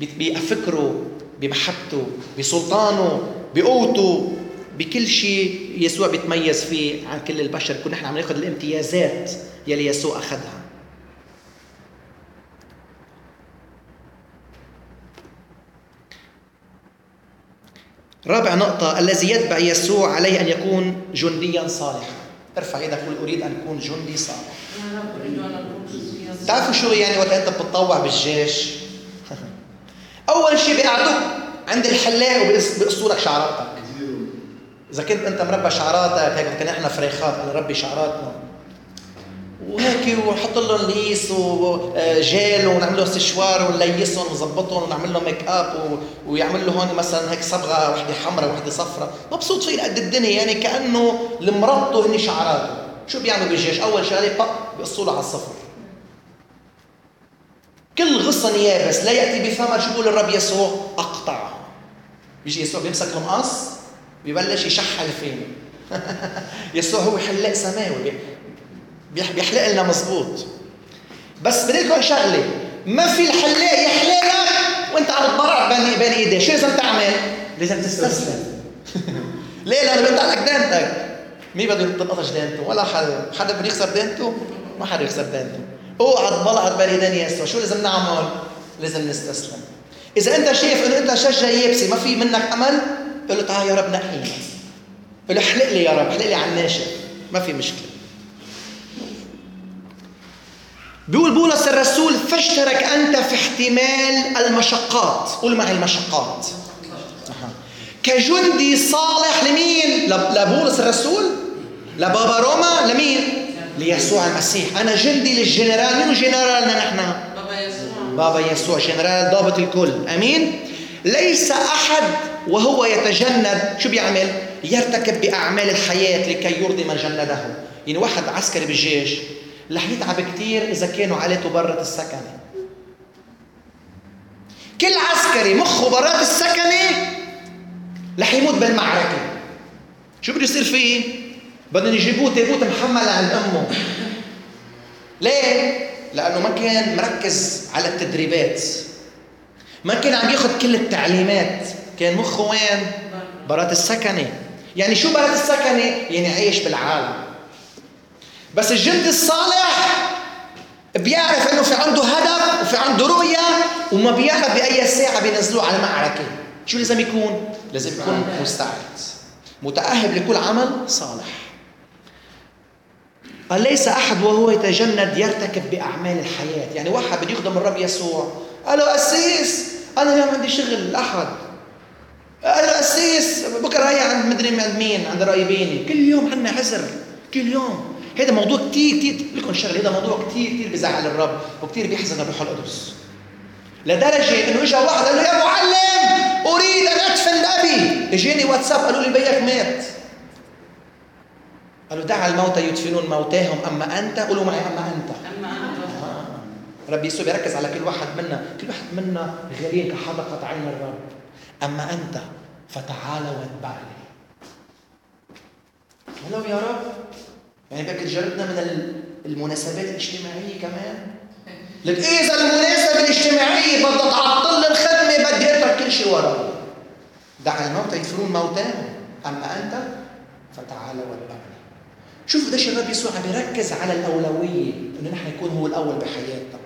بفكره بمحبته بسلطانه بقوته، بكل شيء يسوع بيتميز فيه عن كل البشر. كنا نحن عم ناخذ الامتيازات يلي يسوع أخذها. رابع نقطة، الذي يتبع يسوع عليه أن يكون جنديا صالحا. ارفع يدك قول اريد ان اكون جندي صالح. تعرفوا شو يعني وقت انت بتتطوع بالجيش؟ اول شيء بيقعدوك عند الحلاق وبيقصوا لك شعراتك. اذا كنت انت مربى شعراتك هيك، كنا احنا فريخات انا ربي شعراتنا وهيك، ونحط لهم ليس وجيل ونعمل لهم سشوار ونليسهم ونظبطهم ونعمل لهم ميك اب، ويعمل لهم هون مثلا هيك صبغه وحده حمراء وحده صفراء، مبسوط فيه قد الدنيا، يعني كانه لمرته هن شعراته. شو بيعملوا بالجيش؟ اول شغله بق بقصوا له على الصفر. كل غصن يابس لا ياتي بثمر. شو بيقول الرب يسوع؟ اقطعه. بيجي يسوع بيمسك المقص ببلش يشحل فيه. يسوع هو حلاق سماوي بيحلق لنا مظبوط. بس بدي لكم شغله، ما في الحلاق يحلقك وانت عم تبرع بين بين ايديه. شو لازم تعمل؟ لازم تستسلم. ليه؟ لانه بيقطع لك دانتك. مين بده يتقطع دانته؟ ولا حدا. حدا بده يخسر دانته؟ ما حدا يخسر دانته. اوعى تبلع بين ايدين يسوع. شو لازم نعمل؟ لازم نستسلم. اذا انت شايف انه انت شجره يابسه ما في منك امل، قول له تعال يا رب نقينا، قول له احلق لي يا رب، احلق لي على الناشف، ما في مشكله. بيقول بولس الرسول فاشترك أنت في احتمال المشقات. قول معي المشقات. كجندي صالح لمين؟ لبولس الرسول؟ لبابا روما؟ لمين؟ ليسوع المسيح. أنا جندي للجنرال. مين جنرالنا نحن؟ بابا يسوع. بابا يسوع جنرال ضابط الكل. أمين؟ ليس أحد وهو يتجند شو بيعمل؟ يرتكب بأعمال الحياة لكي يرضي من جنده. يعني واحد عسكري بالجيش رح يتعب كتير إذا كانوا عائلته برة السكنة. كل عسكري مخه برات السكنة رح يموت بالمعركة. شو بده يصير فيه؟ بدهم يجيبوه تابوت محمل عن أمه. ليه؟ لأنه ما كان مركز على التدريبات، ما كان عم ياخد كل التعليمات، كان مخه وين؟ برات السكنة. يعني شو برات السكنة؟ يعني عايش بالعالم. بس الجندي الصالح بيعرف انه في عنده هدف وفي عنده رؤية وما بيعرف بأي ساعة بينزلوه على معركة. شو لازم يكون؟ لازم يكون مستعد متأهب لكل عمل صالح. قال ليس أحد وهو يتجند يرتكب بأعمال الحياة. يعني واحد بده يخدم الرب يسوع قال له أسيس أنا اليوم عندي شغل أحد، قال له أسيس بكرة هي عند مدري عند مين، عند قرايبيني، كل يوم عنا حزر كل يوم. هذا موضوع كتير كتير لكم شغل، هذا موضوع كتير كتير بيزعل الرب وكتير بيحزن الروح القدس، لدرجة إنه إجا واحد قال له يا معلم أريد أن أدفن أبي. إجاني واتساب قالوا لي بيك مات. قالوا دع الموتى يدفنون موتاهم أما أنت، قولوا معي أما أنت. أما أنت. آه. رب يسوع بيركز على كل واحد منا، كل واحد منا غالين كحدقة عين الرب. أما أنت فتعال واتبعني. هلو يا رب، يعني بيك تجربنا من المناسبات الاجتماعية كمان. لك إذا المناسبة الاجتماعية بدها تعطل الخدمة بدي أترك كل شيء وراء. دع الموتى يدفنون موتاهم أما أنت فتعال واتبعني. شوفوا ده الرب يسوع بيركز على الأولوية، إن نحن يكون هو الأول بحياتنا.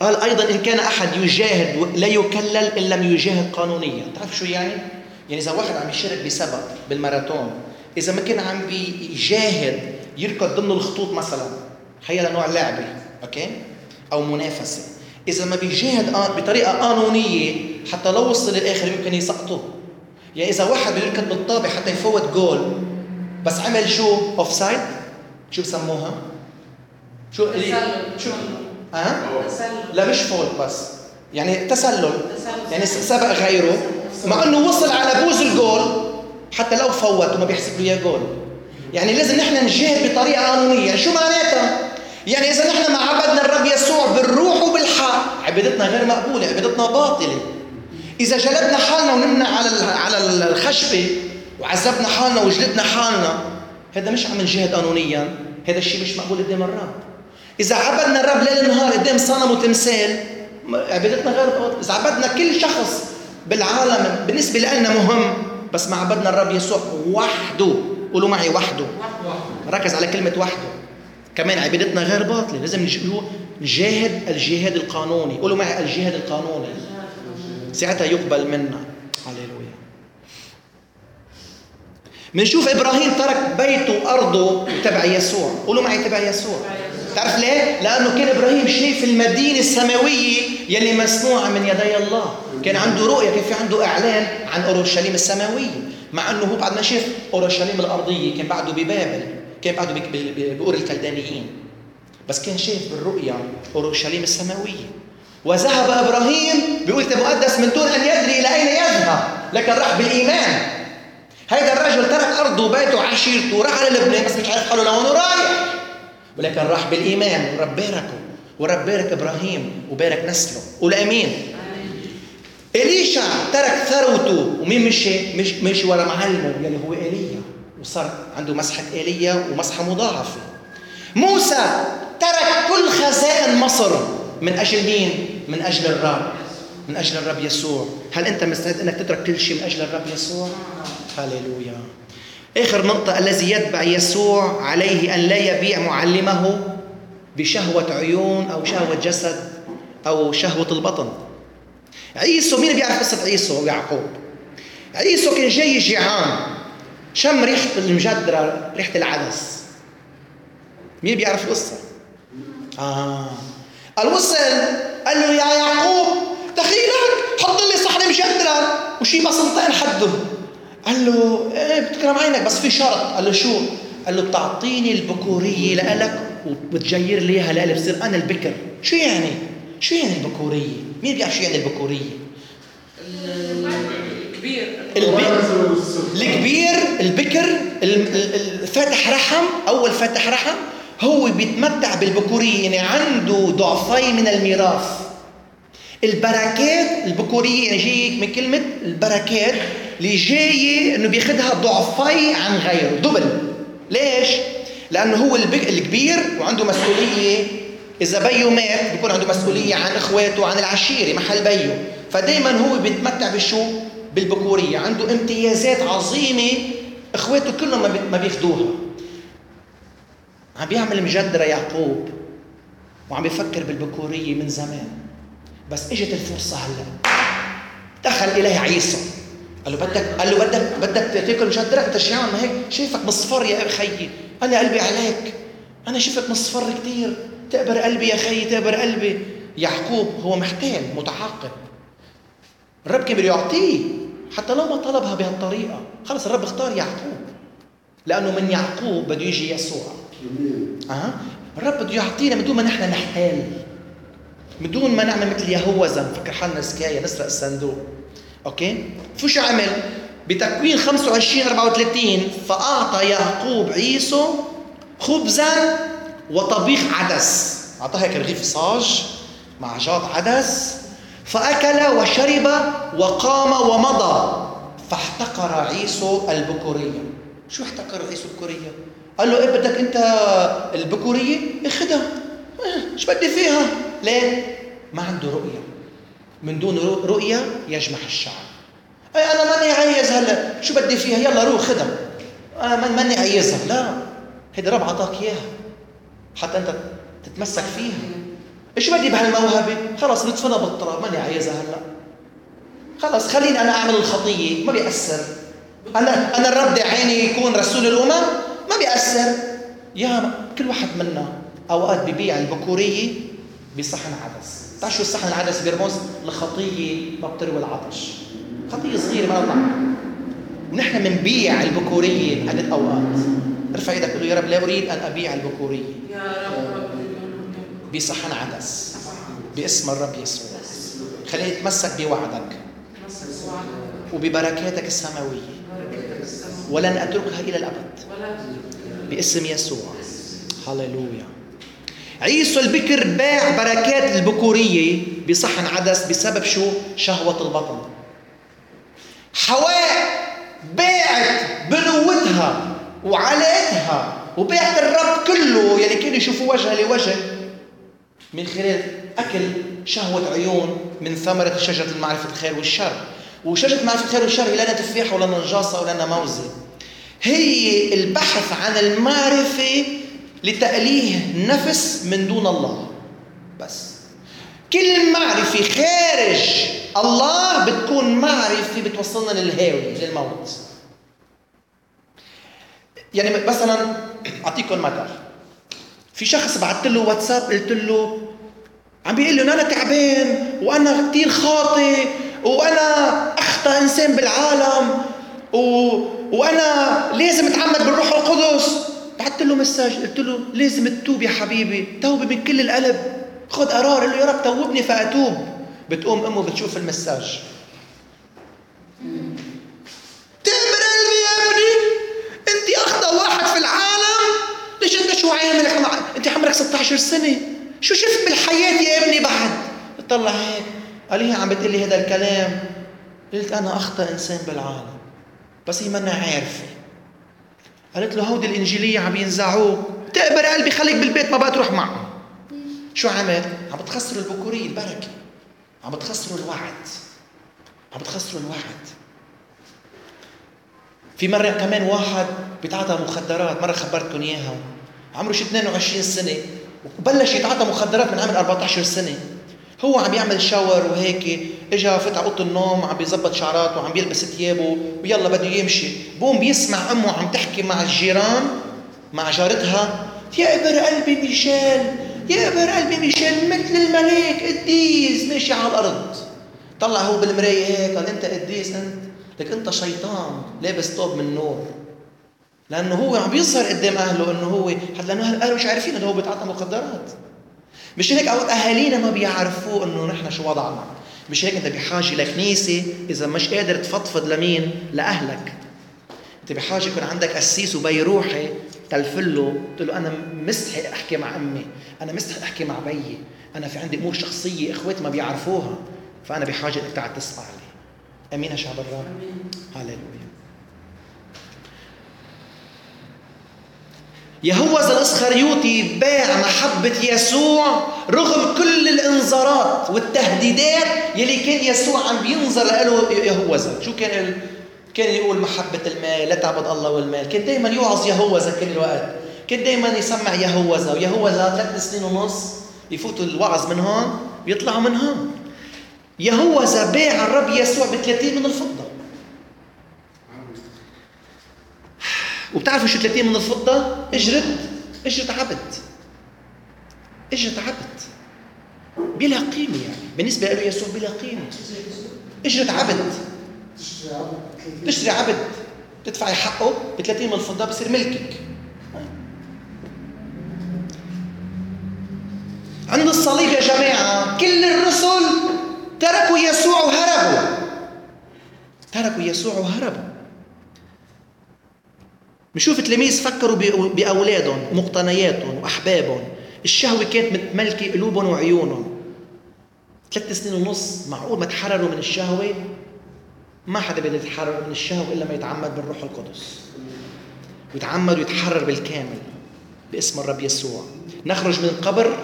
قال أيضا إن كان أحد يجاهد لا يكلل إن لم يجاهد قانونيا. تعرف شو يعني؟ يعني إذا واحد عم يشارك بسبق بالماراثون، إذا ما كان عم بيجاهد يركض ضمن الخطوط مثلا، خيال نوع لعبة أوكي أو منافسة، إذا ما بيجاهد بطريقة قانونية حتى لو وصل للآخر يمكن يسقطه. يعني إذا واحد بيركض بالطابة حتى يفوت جول بس عمل شو اوف سايد، شو بسموها؟ شو شو ها؟ لا مش فول بس يعني تسلل، يعني سبق غيره مع انه وصل على بوز الجول حتى لو فوت وما بيحسب له جول. يعني لازم نحن نجاهد بطريقه قانونيه. شو معناتها؟ يعني اذا نحن ما عبدنا الرب يسوع بالروح وبالحق عبادتنا غير مقبوله، عبادتنا باطله. اذا جلدنا حالنا ونمنا على على الخشبه وعذبنا حالنا وجلدنا حالنا، هذا مش عم نجاهد قانونيا، هذا الشيء مش مقبول قدام الرب. إذا عبدنا الرب ليل نهار قدام صنم وتمثال عبادتنا غير باطلة. إذا عبدنا كل شخص بالعالم بالنسبة لنا مهم بس ما عبدنا الرب يسوع وحده، قولوا معي وحده، ركز على كلمة وحده، كمان عبادتنا غير باطلة. لازم نجاهد الجهاد القانوني، قولوا معي الجهاد القانوني، ساعتها يقبل منا. منشوف إبراهيم ترك بيته وأرضه وتبع يسوع، قولوا معي تبع يسوع. تعرف ليه؟ لأنه كان إبراهيم شايف المدينة السماوية يلي مصنوعة من يدي الله، كان عنده رؤية، كان في عنده إعلان عن أورشليم السماوية، مع أنه هو بعد ما شاف أورشليم الأرضية كان بعده ببابل، كان بعده بأور الكلدانيين، بس كان شايف بالرؤية أورشليم السماوية. وذهب إبراهيم بيقول تمقدس من دون أن يدري إلى أين يذهب، لكن راح بالإيمان. هيدا الرجل ترك أرضه وبيته وعشيرته وراح على لبنان بس مش عارف حاله لوين رايح، ولكن راح بالإيمان ورب باركه، ورب بارك إبراهيم وبارك نسله. قول آمين. إليشع ترك ثروته ومين مشي؟ مش مشي ورا معلمه يلي هو إيليا، وصار عنده مسحة إيليا ومسحة مضاعفة. موسى ترك كل خزائن مصر من أجل مين؟ من أجل الرب، من أجل الرب يسوع. هل أنت مستعد أنك تترك كل شيء من أجل الرب يسوع؟ هاليلويا. آخر نقطة، الذي يتبع يسوع عليه أن لا يبيع معلمه بشهوة عيون أو شهوة جسد أو شهوة البطن. عيسو، مين بيعرف قصة عيسو ويعقوب؟ عيسو كان جاي جيعان، شم ريحة المجدرة، ريحة العدس. مين بيعرف القصة؟ آه. الوصل قال له يا يعقوب دخيلك حط لي صحن مجدرة وشي بصنتين حده. قال له ايه بتكرم عينك بس في شرط. قال له شو؟ قال له بتعطيني البكورية لألك وبتجير ليها لألي بصير أنا البكر. شو يعني؟ شو يعني البكورية؟ مين بيعرف شو يعني البكورية؟ الكبير الكبير البكر الفاتح رحم، أول فاتح رحم هو بيتمتع بالبكورية، يعني عنده ضعفين من الميراث. البركات البكورية يعني جايك من كلمة البركات اللي جاي انه بياخدها ضعفي عن غيره، دبل. ليش؟ لانه هو الكبير وعنده مسؤوليه، اذا بيو مات بيكون عنده مسؤوليه عن اخواته عن العشيره محل بيو، فدايما هو بيتمتع بالشو؟ بالبكوريه، عنده امتيازات عظيمه اخواته كلهم ما بياخدوها. عم بيعمل مجدرة يعقوب وعم بيفكر بالبكورية من زمان، بس اجت الفرصة هلا. دخل إليه عيسى قال له بدك قال له بدك بدك تاكل مجدرة؟ انت شو عامل؟ ما هيك شايفك مصفر يا اخي، انا قلبي عليك، انا شفت مصفر كتير، تقبر قلبي يا اخي تقبر قلبي. يعقوب هو محتال متعاقب، الرب كان بده يعطيه حتى لو ما طلبها بهالطريقة. خلص الرب اختار يعقوب لأنه من يعقوب بده يجي يسوع. أه؟ الرب بده يعطينا من دون ما نحن نحتال، من دون ما نعمل مثل يهوذا نفكر حالنا سكاية نسرق الصندوق. أوكي؟ شو شو عمل؟ بتكوين خمسة وعشرين أربعة وثلاثين فأعطى يعقوب عيسو خبزا وطبيخ عدس، أعطاه هيك رغيف صاج مع جاط عدس، فأكل وشرب وقام ومضى. فاحتقر عيسو البكورية. شو احتقر عيسو البكورية؟ قال له إيه بدك أنت البكورية؟ اخدها، إيش بدي فيها؟ ليه؟ ما عنده رؤية، من دون رؤية يجمح الشعب. أي أنا ماني عايز هلا، شو بدي فيها؟ يلا روح خدها، أنا ماني عايزها. لا، هيدا رب عطاك إياها حتى أنت تتمسك فيها. إيش بدي بهالموهبة؟ خلص نطفنا بالتراب، ماني عايزها هلا، خلص خليني أنا أعمل الخطية ما بيأثر، أنا أنا الرب دعاني يكون رسول الأمم ما بيأثر. يا كل واحد منا أوقات ببيع البكورية بصحن عدس. تعرف شو الصحن العدس بيرمز؟ الخطية ما بتروي العطش، خطية صغيرة ما نطعم. ونحن منبيع البكورية بعدة أوقات. ارفع يدك قل له يا رب لا أريد أن أبيع البكورية يا رب بصحن عدس باسم الرب يسوع. خليه يتمسك بوعدك وببركاتك السماوية، ولن أتركها إلى الأبد باسم يسوع. هللويا. عيسو البكر باع بركات البكورية بصحن عدس بسبب شو؟ شهوة البطن. حواء باعت بنوتها وعلاقتها وباعت الرب كله، يعني كانوا يشوفوا وجه لوجه من خلال أكل شهوة عيون من ثمرة شجرة المعرفة الخير والشر. وشجرة المعرفة الخير والشر هي لنا تفاح ولا نجاصة ولا موزة، هي البحث عن المعرفة لتأليه النفس من دون الله. بس كل معرفة خارج الله بتكون معرفة بتوصلنا للهاوي للموت. يعني مثلا أعطيكم مثال، في شخص بعت له واتساب قلت له عم بيقول له انا تعبان وانا كثير خاطئ وانا اخطا انسان بالعالم و... وانا لازم اتعمد بالروح القدس. بعت له مساج قلت له لازم تتوب يا حبيبي، توبه من كل القلب، خذ قرار قال له يا رب توبني فاتوب. بتقوم امه بتشوف المساج تقبل قلبي يا ابني انت اخطا واحد في العالم، ليش انت شو عامل؟ انت عمرك ستة عشر سنه، شو شفت بالحياه يا ابني؟ بعد طلع هيك قال لي عم بتقول لي هذا الكلام. قلت انا اخطا انسان بالعالم بس هي ما انا عارفه. قالت له هودي الانجيليه عم ينزعوك، تقبر قلبي خليك بالبيت ما بقى تروح معهم. شو عمل؟ عم بتخسروا البكوريه البركه، عم بتخسروا الوعد، عم بتخسروا الوعد. في مره كمان واحد بيتعاطى مخدرات، مره خبرتكم اياها، عمره اثنين وعشرين سنة وبلش يتعاطى مخدرات من عمر أربعة عشر سنة. هو عم يعمل شاور وهيك، اجا فتح اوضه النوم عم بيظبط شعراته وعم بيلبس ثيابه ويلا بده يمشي، بوم بيسمع امه عم تحكي مع الجيران مع جارتها يا ابر قلبي ميشيل، يا ابر قلبي ميشيل مثل الملاك قديس ماشي على الارض. طلع هو بالمرايه هيك قال انت قديس انت، لك انت شيطان لابس ثوب من نور. لأنه هو عم بيظهر قدام أهله أنه هو، حتى لأنه أهله مش عارفين أنه هو بيتعاطى مخدرات. مش هيك أهالينا ما بيعرفوا أنه نحن شو وضعنا. مش هيك أنت بحاجة لكنيسة إذا مش قادر تفضفض لمين؟ لأهلك. أنت بحاجة يكون عندك قسيس وبي روحي تلفله تقول له أنا مستحق أحكي مع أمي، أنا مستحق أحكي مع بيي، أنا في عندي أمور شخصية إخوات ما بيعرفوها، فأنا بحاجة أنك تعال تسمع لي. أمين يا شعب الرب. هللويا. يهوذا الإسخريوطي باع محبة يسوع رغم كل الإنذارات والتهديدات يلي كان يسوع عم بينظر له. يهوذا شو كان كان يقول؟ محبة المال، لا تعبد الله والمال. كان دائما يوعظ يهوذا كل الوقت، كنت دائما يسمع يهوذا، ويهوذا ثلاث سنين ونص يفوتوا الوعظ من هون ويطلعوا من هون. يهوذا باع الرب يسوع بثلاثين من الفضة. وبتعرفوا شو ثلاثين من الفضة؟ اجرت اجرت عبد اجرت عبد بلا قيمة، يعني بالنسبة له يسوع بلا قيمة. اجرت عبد تشتري عبد، تدفعي حقه بثلاثين من الفضة بصير ملكك. عند الصليب يا جماعة كل الرسل تركوا يسوع وهربوا، تركوا يسوع وهربوا. بنشوف التلاميذ فكروا بأولادهم ومقتنياتهم وأحبابهم، الشهوة كانت متملكة قلوبهم وعيونهم. ثلاث سنين ونص معقول ما تحرروا من الشهوة؟ ما حدا بده يتحرر من الشهوة إلا ما يتعمد بالروح القدس ويتعمد ويتحرر بالكامل باسم الرب يسوع. نخرج من القبر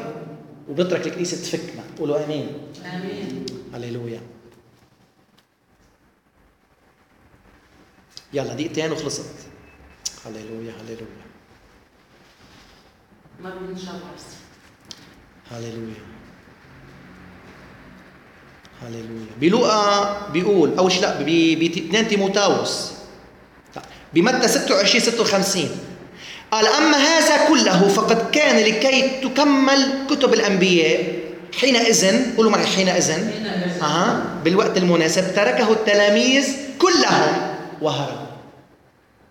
وبنترك الكنيسة تفكنا. قولوا آمين. آمين. هللويا. يلا دقيقتين وخلصت. هللويا هللويا. ما بنشغل راسي. هللويا هللويا. بلوقا بيقول أول شيء، لا باثنين تيموثاوس، بمتى ستة وعشرين ستة وخمسين قال: أما هذا كله فقد كان لكي تكمل كتب الأنبياء. حينئذ، قولوا معي حينئذ، أها بالوقت المناسب تركه التلاميذ كلهم وهربوا.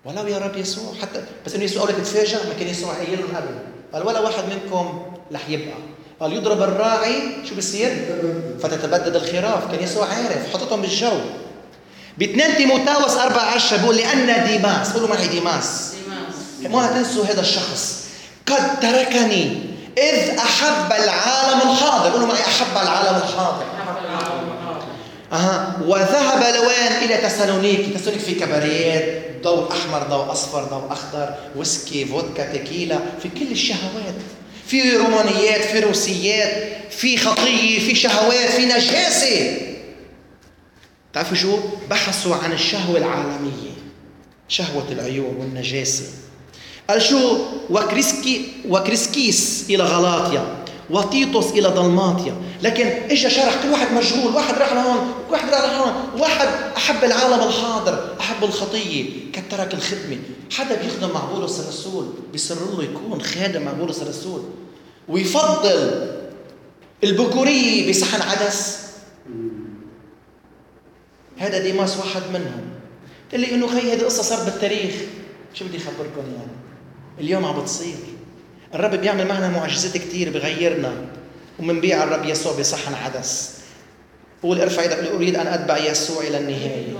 ولو يا رب يسوع، حتى بس إنه يسوع أولك تتفاجأ، ما كان يسوع قايل لهم قبل، قال ولا واحد منكم رح يبقى، قال يضرب الراعي شو بيصير؟ فتتبدد الخراف. كان يسوع عارف، حطتهم بالجو. باثنين تيموثاوس أربعة عشر بيقول: لأن ديماس، قولوا معي ديماس، ما هتنسوا هذا الشخص، قد تركني إذ أحب العالم الحاضر. قولوا معي أحب العالم الحاضر. أها. وذهب لوين؟ إلى تسالونيكي. تسالونيكي في كباريات، ضوء أحمر، ضوء أصفر، ضوء أخضر، ويسكي، فودكا، تكيلا، في كل الشهوات، في رومانيات، في روسيات، في خطية، في شهوات، في نجاسة. تعرفوا شو؟ بحثوا عن الشهوة العالمية، شهوة العيون والنجاسة. قال شو؟ وكريسكي وكريسكيس إلى غلاطيا، وتيطوس إلى دلماطيا. لكن إجا شرح كل واحد مشغول، واحد راح لهون، واحد راح لهون، واحد أحب العالم الحاضر، أحب الخطية، كترك الخدمة. حدا بيخدم مع بولس الرسول بيصر له يكون خادم مع بولس الرسول، ويفضل البكورية بصحن عدس. هذا ديماس واحد منهم. قال لي إنه خي هذه قصة صار بالتاريخ، شو بدي أخبركم يعني؟ اليوم عم بتصير. الرب بيعمل معنا معجزات كتير، بغيرنا، ومنبيع الرب يسوع بصحن عدس. قول ارفع يدك، أريد أن أتبع يسوع إلى النهاية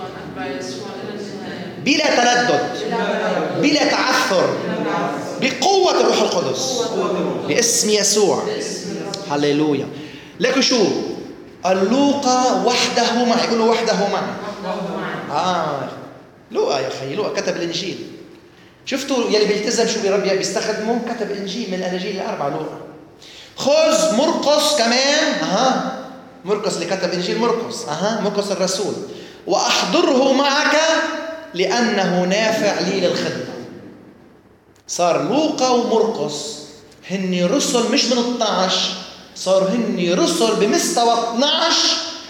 بلا تردد، بلا تعثر، بقوة الروح القدس باسم يسوع. هللويا. لكن شو قال لوقا؟ وحده معي، يقولوا وحده معي. آه لوقا يا أخي، لوقا كتب الإنجيل. شفتوا يلي بيلتزم شو برب بيستخدمه؟ كتب الانجيل من الاناجيل الاربعه لوقا. خذ مرقس كمان، اها مرقس اللي كتب انجيل مرقس، اها مرقس الرسول، واحضره معك لانه نافع لي للخدمه. صار لوقا ومرقس هن رسل مش من اثنعش، صار هن رسل بمستوى اثنعش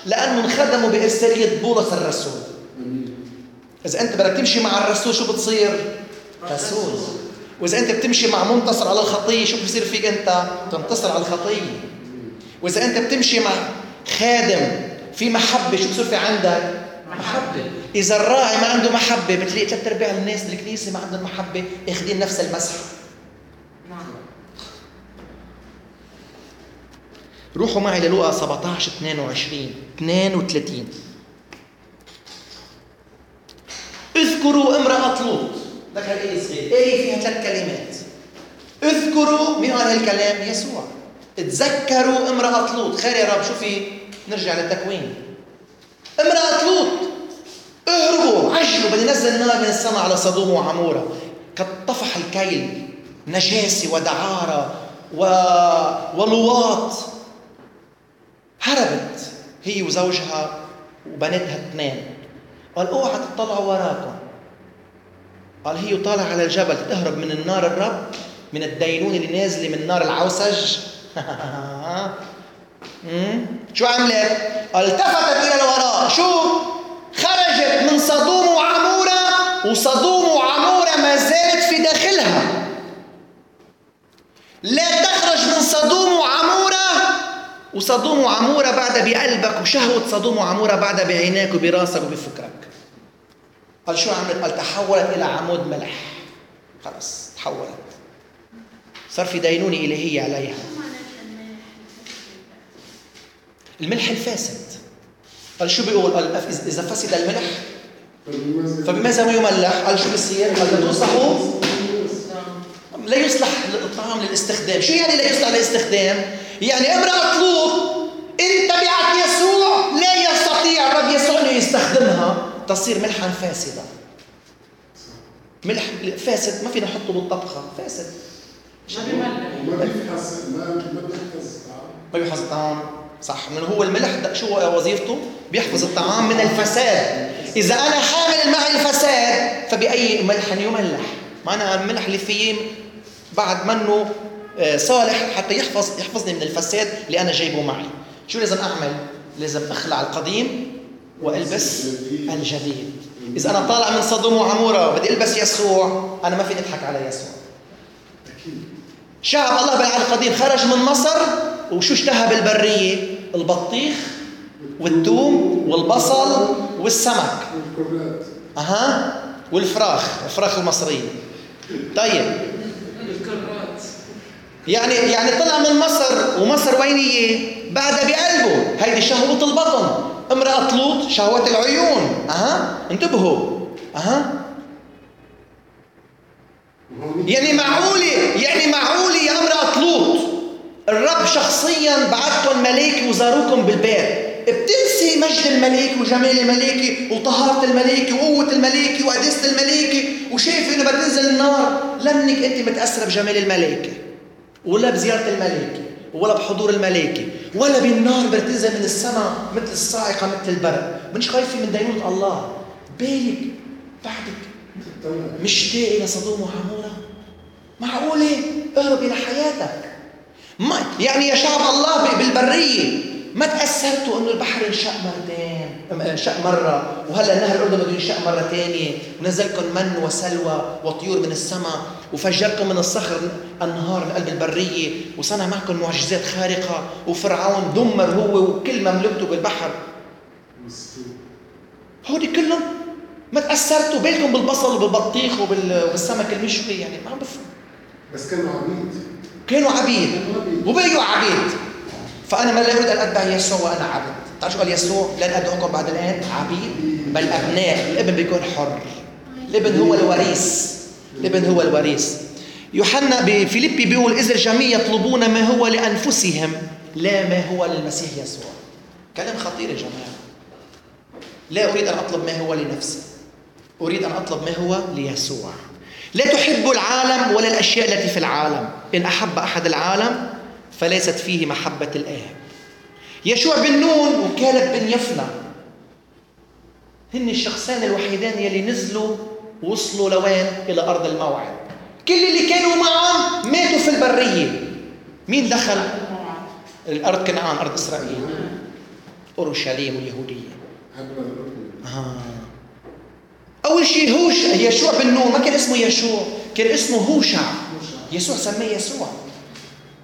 لانه انخدموا باسريه بولس الرسول. اذا انت بدك تمشي مع الرسول شو بتصير؟ رسول. وإذا أنت بتمشي مع منتصر على الخطية شو بصير فيك؟ أنت تنتصر على الخطية. وإذا أنت بتمشي مع خادم في محبة شو بصير في عندك؟ محبة. إذا الراعي ما عنده محبة بتلاقي ثلاث أرباع الناس بالكنيسة ما عندهم محبة، ياخدين نفس المسح. روحوا معي للوقا سبعة عشر اثنين وعشرين اثنين وثلاثين. اذكروا امرأة لوط. ذكر ايه صغير، ايه فيها ثلاث كلمات. اذكروا، مين قال هالكلام؟ يسوع. اتذكروا امرأة لوط. خير يا رب، شوفي نرجع للتكوين. امرأة لوط، اهربوا عجلوا، بدي نزل نار من السماء على صدوم وعمورة، كالطفح الكيل، نجاسة ودعارة و... ولواط. هربت هي وزوجها وبنتها اثنين. قال اوعى تطلعوا وراكم، قال هي وطالعة على الجبل تهرب من النار الرب من الدينون اللي نازل من نار العوسج. شو عملت؟ التفتت إلى الوراء. شو؟ خرجت من صدوم وعمورة، وصدوم وعمورة ما زالت في داخلها. لا تخرج من صدوم وعمورة، وصدوم وعمورة بعد بقلبك، وشهوة صدوم وعمورة بعد بعيناك وبراسك وبفكرك. قال شو عملت؟ قال تحولت إلى عمود ملح. خلاص تحولت، صار في دينونة إلهية عليها. الملح الفاسد. قال شو بيقول؟ قال إذا فسد الملح فبماذا يملح؟ قال شو بيصير؟ قال تصلحه لا يصلح الطعام للاستخدام. شو يعني لا يصلح للاستخدام؟ يعني امرأة طلوق إن تبعت يسوع لا يستطيع رب يسوع أن يستخدمها، تصير ملحا فاسدا. ملح فاسد ما فينا نحطه بالطبخة، فاسد ما بيحفظ الطعام. صح، من هو الملح شو وظيفته؟ بيحفظ الطعام من الفساد. إذا أنا حامل معي الفساد فبأي ملح يملح؟ معناها الملح اللي فيه بعد منه صالح حتى يحفظ يحفظني من الفساد اللي أنا جايبه معي. شو لازم أعمل؟ لازم أخلع القديم وألبس الجديد. إذا أنا طالع من صدوم وعمورة بدي ألبس يسوع، أنا ما في نضحك على يسوع. شعب الله بالعهد القديم خرج من مصر وشو اشتهى بالبرية؟ البطيخ والثوم والبصل والسمك أها والفراخ، الفراخ المصرية. طيب يعني يعني طلع من مصر، ومصر وينية بعد بقلبه. هيدي شهوة البطن، امرأة لوط شهوة العيون. أها انتبهوا. أها يعني معقولة يعني معقولة يا امرأة لوط الرب شخصياً بعتكم ملاك وزاروكم بالباب، بتنسي مجد الملك وجمال الملك وطهارة الملك وقوة الملك وقداسة الملك، وشايف إنه بتنزل النار. لأنك أنت متأثرة بجمال الملك، ولا بزيارة الملك، ولا بحضور الملك، ولا بالنار بتنزل من السماء مثل الصاعقة مثل البرق. منش خايفة من دينونة الله. بالك بعدك مشتاق إلى صدوم وعمورة؟ معقولة؟ اهرب إلى حياتك. ما يعني يا شعب الله بالبرية ما تأثرتوا إنه البحر انشق مرتين، انشق مرة، وهلا نهر الأردن بده ينشق مرة تانية، ونزلكم من وسلوى وطيور من السماء، وفجركم من الصخر أنهار من قلب البرية، وصنع معكم معجزات خارقة، وفرعون دمر هو وكل مملكته بالبحر. هودي كلهم ما تأثرتوا؟ بالكم بالبصل وبالبطيخ وبالسمك المشوي؟ يعني ما بفهم. بس كانوا عبيد، كانوا عبيد وبقيوا عبيد. فأنا ما لا أريد أن أتبع يسوع وأنا عبد. تعرف شو قال يسوع؟ لن أدعوكم بعد الآن عبيد بل أبناء. الابن بيكون حر، الابن هو الوريث، الابن هو الوريث. يوحنا بفيليبي بيقول إذ الجميع يطلبون ما هو لأنفسهم لا ما هو للمسيح يسوع. كلام خطير يا جماعة. لا أريد أن أطلب ما هو لنفسي، أريد أن أطلب ما هو ليسوع. لا تحب العالم ولا الأشياء التي في العالم. إن أحب أحد العالم فليست فيه محبة الآب. يشوع بن نون وكالب بن يفنى هن الشخصان الوحيدان يلي نزلوا وصلوا لوين؟ إلى أرض الموعد. كل اللي كانوا معه ماتوا في البرية. مين دخل؟ الأرض كنعان، أرض إسرائيل، أورشليم واليهودية. آه. أول شيء هوش يشوع بن نون ما كان اسمه يشوع، كان اسمه هوشع. يسوع سميه يسوع.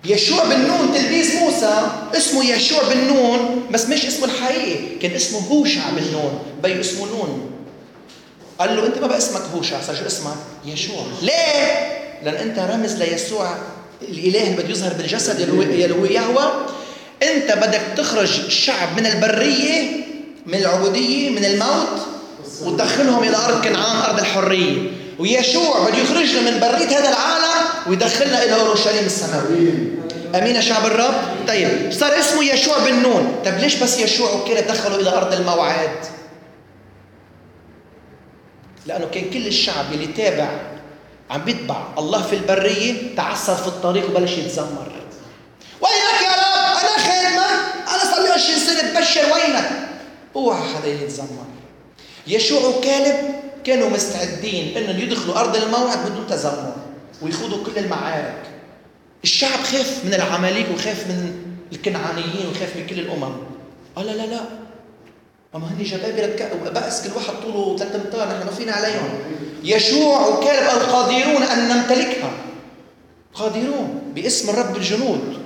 يشوع بن نون تلميذ موسى اسمه يشوع بن نون، بس مش اسمه الحقيقي، كان اسمه هوشع بن نون، بي اسمه نون. قال له أنت ما بقى اسمك هوشع، صار شو اسمك؟ يشوع. ليه؟ لأن أنت رمز ليسوع الإله اللي بده يظهر بالجسد اللي هو يهوه. أنت بدك تخرج الشعب من البرية، من العبودية، من الموت، وتدخلهم إلى أرض كنعان، أرض الحرية. ويشوع بده يخرجنا من برية هذا العالم ويدخلنا إلى أورشليم السماوية. أمين يا شعب الرب؟ طيب صار اسمه يشوع بن نون. طب ليش بس يشوع وكيلة دخلوا إلى أرض الموعد؟ لأنه كان كل الشعب اللي تابع عم بيتبع الله في البرية تعثر في الطريق وبلش يتزمر. وينك يا رب؟ أنا خادمة، أنا صار لي عشرين سنة ببشر، وينك؟ أوعى حدا يتزمر. يشوع وكالب كانوا مستعدين إنهم يدخلوا أرض الموعد بدون تزمر. ويخوضوا كل المعارك. الشعب خاف من العماليق وخاف من الكنعانيين وخاف من كل الأمم. قال لا لا لا، أما هني جبابرة وبأس كل واحد طوله ثلاثة أمتار، نحن ما فينا عليهم. يشوع وكالب قال قادرون أن نمتلكها، قادرون باسم الرب الجنود.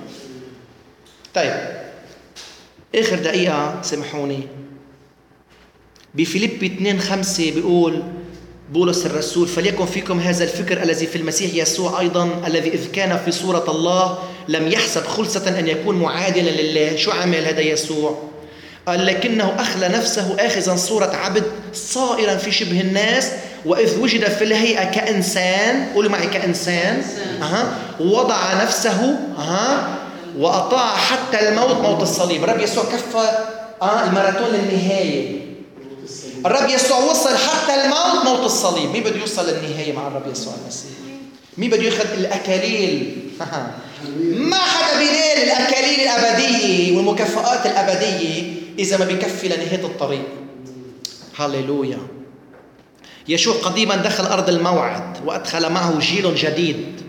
طيب آخر دقيقة سمحوني، بفيليبي اثنين خمسة بيقول بولس الرسول: فليكن فيكم هذا الفكر الذي في المسيح يسوع أيضا، الذي إذ كان في صورة الله لم يحسب خلصة أن يكون معادلا لله. شو عمل هذا يسوع؟ قال: لكنه أخلى نفسه آخذا صورة عبد، صائرا في شبه الناس، وإذ وجد في الهيئة كإنسان، قولوا معي كإنسان، أه. وضع نفسه، أه. وأطاع حتى الموت، موت الصليب. الرب يسوع كفى أه الماراثون للنهاية. الرب يسوع وصل حتى الموت، موت الصليب. مين بده يوصل للنهاية مع الرب يسوع المسيح؟ مين بده ياخذ الأكاليل؟ ما حدا بينال الأكاليل الأبدية والمكافآت الأبدية إذا ما بيكفي لنهاية الطريق. هاليلويا. يشوع قديما دخل أرض الموعد وأدخل معه جيل جديد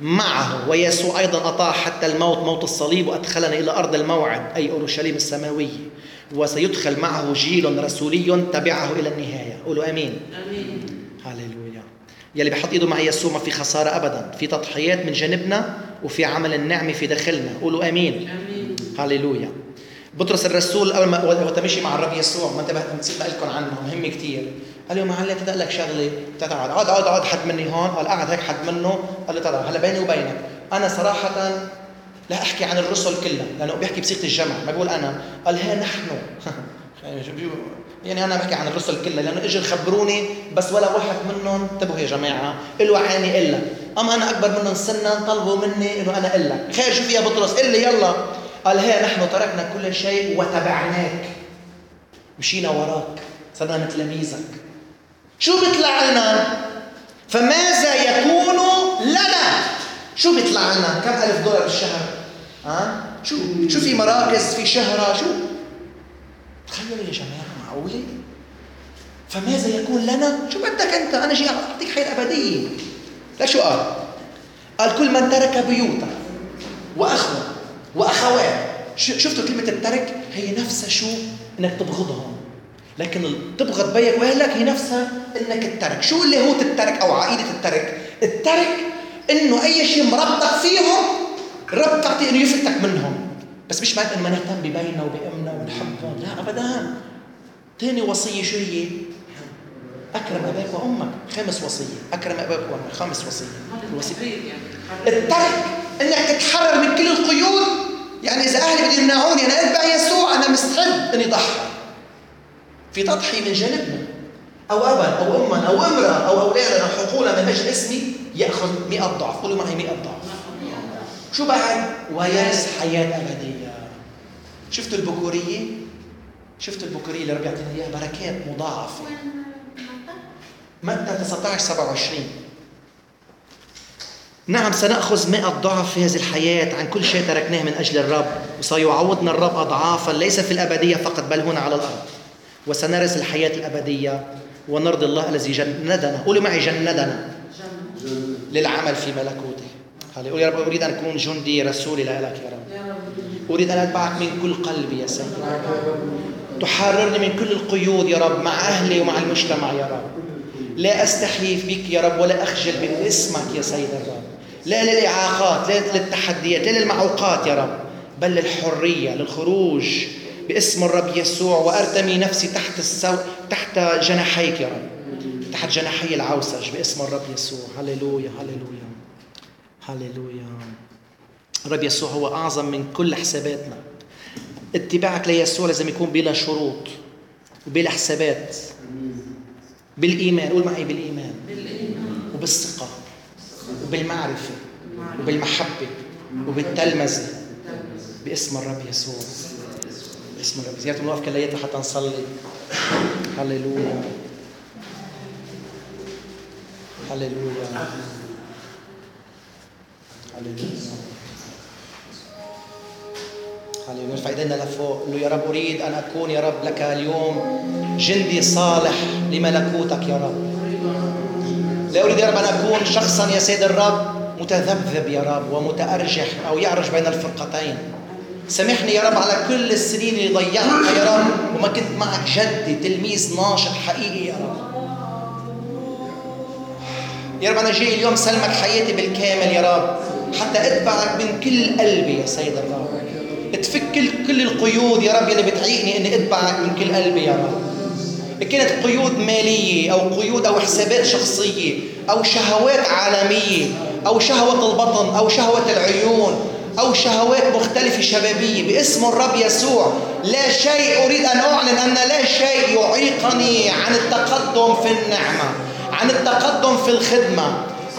معه، ويسوع أيضا أطاع حتى الموت، موت الصليب، وأدخلنا إلى أرض الموعد أي أورشليم السماوية، وسيدخل معه جيل رسولي تبعه إلى النهاية. قولوا أمين. أمين. هاليلويا. يلي بحط إيده مع يسوع ما في خسارة أبدا، في تضحيات من جانبنا وفي عمل النعمة في داخلنا. قولوا أمين. أمين. هاليلويا. بطرس الرسول أول ما وتمشي مع الرب يسوع، ما انتبهت نسيت أقلكم عنه، مهم كتير. قال له: معلم بدي أقول لك شغلة. تعال عاد عاد عاد حد مني هون. قال: قعد هيك حد منه. قال له: تعال هلا بيني وبينك، أنا صراحة لا أحكي عن الرسل كلها لأنه بيحكي بصيغة الجمع، ما بقول أنا. قال: ها نحن يعني أنا بحكي عن الرسل كلها لأنه إجوا خبروني بس ولا واحد منهم. انتبهوا يا جماعة، إلوا عيني إلا، أما أنا أكبر منهم سنا طلبوا مني إنه أنا إلا خير. شوف يا بطرس، قل لي يلا. قال: ها نحن تركنا كل شيء وتبعناك، مشينا وراك، صرنا تلاميذك. شو بيطلع لنا؟ فماذا يكون لنا؟ شو بيطلع لنا؟ كم ألف دولار بالشهر؟ ها؟ شو شو في مراكز في شهرة؟ شو؟ تخيلوا يا جماعة، معقولة؟ فماذا يكون لنا؟ شو بدك أنت؟ أنا جاي أعطيك حياة أبدية. لشو قال؟ قال: كل من ترك بيوتا وأخوة وأخوات. شفتوا كلمة الترك هي نفسها شو؟ إنك تبغضهم، لكن تبغض بيك وأهلك هي نفسها إنك الترك. شو اللي هو الترك أو عقيدة الترك؟ الترك إنه أي شيء مربطك فيهم رب تعطي إنه يفتك منهم، بس مش معناته إنه ما نهتم ببيننا وبأمنا ونحبهم، لا أبداً. تاني وصية شو هي؟ أكرم أباك وأمك. خامس وصية، أكرم أباك وأمك. خامس وصية. الوصية الترك إنك تتحرر من كل القيود. يعني إذا أهلي بدي يمنعوني أنا أتبع يسوع، أنا مستعد إني أضحي. في تضحي من جانبنا، أو أبا أو أما أو امرأة أو أولادنا حقوقنا من أجل اسمي يأخذ مئة ضعف. قولوا معي مئة ضعف. شو بعد؟ ويرث حياة أبدية. شفتوا البكورية؟ شفتوا البكورية اللي رب يعطينا إياها بركات مضاعفة. متى تسعة عشر سبعة وعشرين. نعم سنأخذ مئة ضعف في هذه الحياة عن كل شيء تركناه من أجل الرب، وسيعوضنا الرب أضعافا ليس في الأبدية فقط بل هنا على الأرض، وسنرث الحياة الأبدية ونرضي الله الذي جندنا. قولوا معي جندنا جن. للعمل في ملكوته. قولوا يا رب أريد أن أكون جندي رسولي لك يا رب، أريد أن أتبعك من كل قلبي يا سيد، تحررني من كل القيود يا رب، مع أهلي ومع المجتمع يا رب. لا أستحي بك يا رب ولا أخجل باسمك يا سيد الرب، لا للإعاقات، لا للتحديات، لا للمعوقات يا رب، بل للحرية للخروج باسم الرب يسوع، وأرتمي نفسي تحت السو... تحت جناحيك يا رب، تحت جناحي العوسج باسم الرب يسوع. هللويا هللويا هللويا. الرب يسوع هو أعظم من كل حساباتنا. اتباعك ليسوع لازم يكون بلا شروط وبلا حسابات، بالإيمان. قول معي بالإيمان وبالثقة وبالمعرفة وبالمحبة وبالتلمذة باسم الرب يسوع. بسم الله. زيارة نوقف كلياتنا حتى نصلي. هللويا هللويا هللويا هللويا. نرفع ايدينا لفوق، قل له: يا رب أريد أن أكون يا رب لك اليوم جندي صالح لملكوتك يا رب. لا أريد يا رب أن أكون شخصا يا سيد الرب متذبذب يا رب ومتأرجح أو يعرج بين الفرقتين. سامحني يا رب على كل السنين اللي ضيعتها يا رب وما كنت معك جدي تلميذ ناشط حقيقي يا رب. يا رب أنا جاي اليوم سلمك حياتي بالكامل يا رب حتى أتبعك من كل قلبي يا سيد الرب. تفك كل القيود يا رب اللي بتعيقني إني أتبعك من كل قلبي يا رب. كانت قيود مالية أو قيود أو حسابات شخصية أو شهوات عالمية أو شهوة البطن أو شهوة العيون أو شهوات مختلفة شبابية، باسم الرب يسوع لا شيء أريد أن أعلن أن لا شيء يعيقني عن التقدم في النعمة، عن التقدم في الخدمة،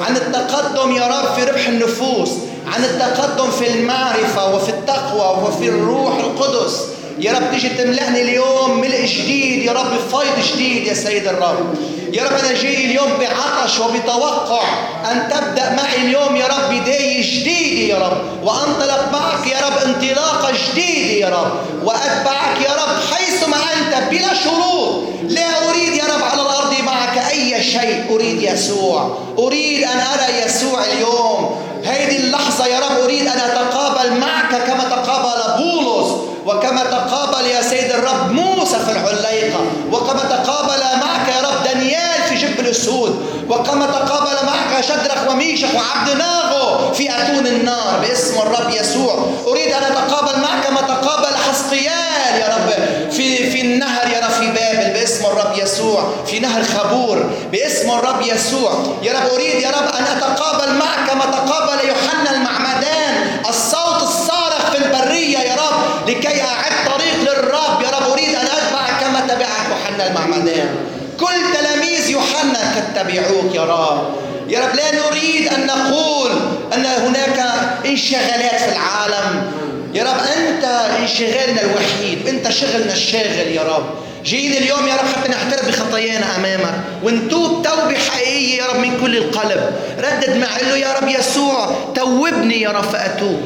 عن التقدم يا رب في ربح النفوس، عن التقدم في المعرفة وفي التقوى وفي الروح القدس. يا رب تيجي تملأني اليوم ملء جديد يا رب، فيض جديد يا سيد الرب. يا رب أنا جاي اليوم بعطش وبتوقع أن تبدأ معي اليوم يا رب بداية جديدة يا رب، وأنطلق معك يا رب انطلاقة جديدة يا رب، وأتبعك يا رب حيثما أنت بلا شروط. لا أريد يا رب على الأرض معك أي شيء، أريد يسوع، أريد أن أرى يسوع اليوم. هذه اللحظة يا رب أريد أن أتقابل معك كما تقابل بولس وكما تقابل يا سيد الرب موسى في العليقة، وكما تقابل معك يا رب دانيال في جبل السود، وكما تقابل معك شدرخ وميشخ وعبد ناغو في أتون النار، باسم الرب يسوع. أريد أن أتقابل معك كما تقابل حسقيال يا رب في, في النهر يا رب في بابل، باسم الرب يسوع، في نهر خابور، باسم الرب يسوع. يا رب أريد يا رب أن أتقابل معك كما تقابل يوحنا المعمدان الصوت الصارخ في البرية يا رب لكي أعد طريق للرب. يا رب أريد أن أتبعك كما تبعك يوحنا المعمدان. كل تلاميذ يوحنا قد تبعوك يا رب. يا رب لا نريد أن نقول أن هناك انشغالات في العالم يا رب، أنت انشغالنا الوحيد، أنت شغلنا الشاغل يا رب. جايين اليوم يا رب حتى نعترف بخطايانا أمامك ونتوب توبة حقيقية يا رب من كل القلب. ردد معي له يا رب يسوع، توبني يا رب فأتوب.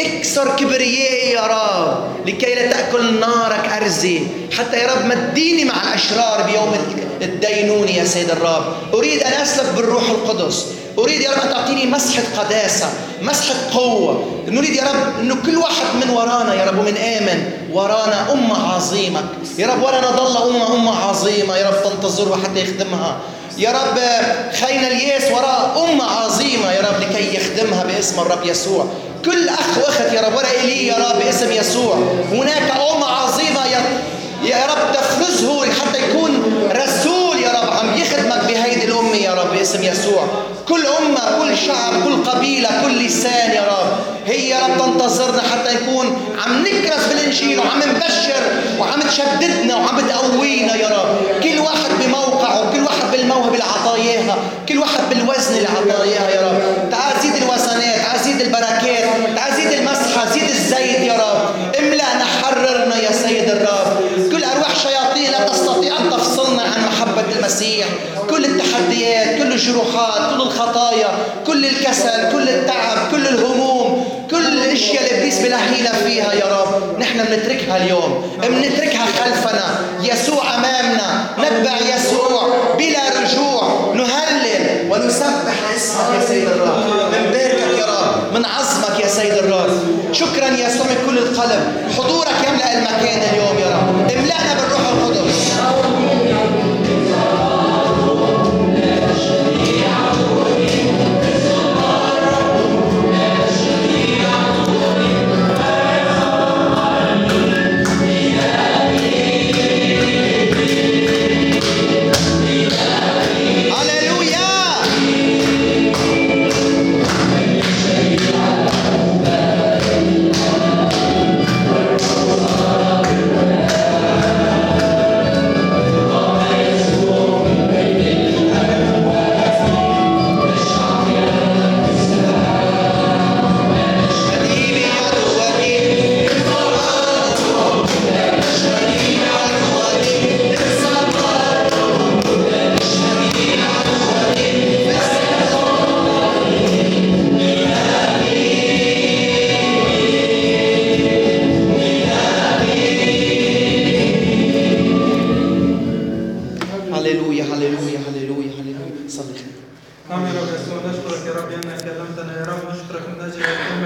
اكسر كبريائي يا رب لكي لا تأكل نارك أرزي، حتى يا رب مديني مع الأشرار بيوم الدينوني يا سيد الرب. أريد أن أسلك بالروح القدس، أريد يا رب أن تعطيني مسحة قداسة، مسحة قوة. نريد يا رب أنه كل واحد من ورانا يا رب ومن آمن ورانا أمة عظيمة يا رب، ورانا ضل أمة أمة عظيمة يا رب تنتظرها حتى يخدمها يا رب. خينا الياس وراء أمة عظيمة يا رب لكي يخدمها، باسم الرب يسوع. كل أخ وأخت يا رب وراء إلي يا رب، باسم يسوع. هناك أمة عظيمة يا رب تفرزه حتى يكون رسول يا رب عم يخدمك بهيدي الأمة يا رب، باسم يسوع. كل أمة، كل شعب، كل قبيلة، كل لسان يا رب هي يا رب تنتظرنا حتى يكون عم نكرس بالإنجيل وعم نبشر وعم تشددنا وعم تقوينا يا رب. كل واحد بموقعه، كل واحد بالموهبة اللي عطاياها، كل واحد بالوزن اللي عطاياها يا رب. تعال زيد الوزنات، تعال زيد البركات، تعال زيد المسحة، زيد الزيت يا رب. املأنا، حررنا يا سيد الرب. كل أرواح شياطين لا تستطيع أن تفصلنا عن محبة المسيح. كل التحديات، كل الجروحات، كل الخطايا، كل الكسل، كل التعب، كل الهموم، كل الاشياء اللي ابليس بلا حيله فيها يا رب، نحن بنتركها اليوم، بنتركها خلفنا. يسوع امامنا، نتبع يسوع بلا رجوع. نهلل ونسبح اسمك يا سيد الرب، منباركك يا رب، من عظمك يا سيد الرب. شكرا يسوع من كل القلب. حضورك يملا المكان اليوم يا رب، املا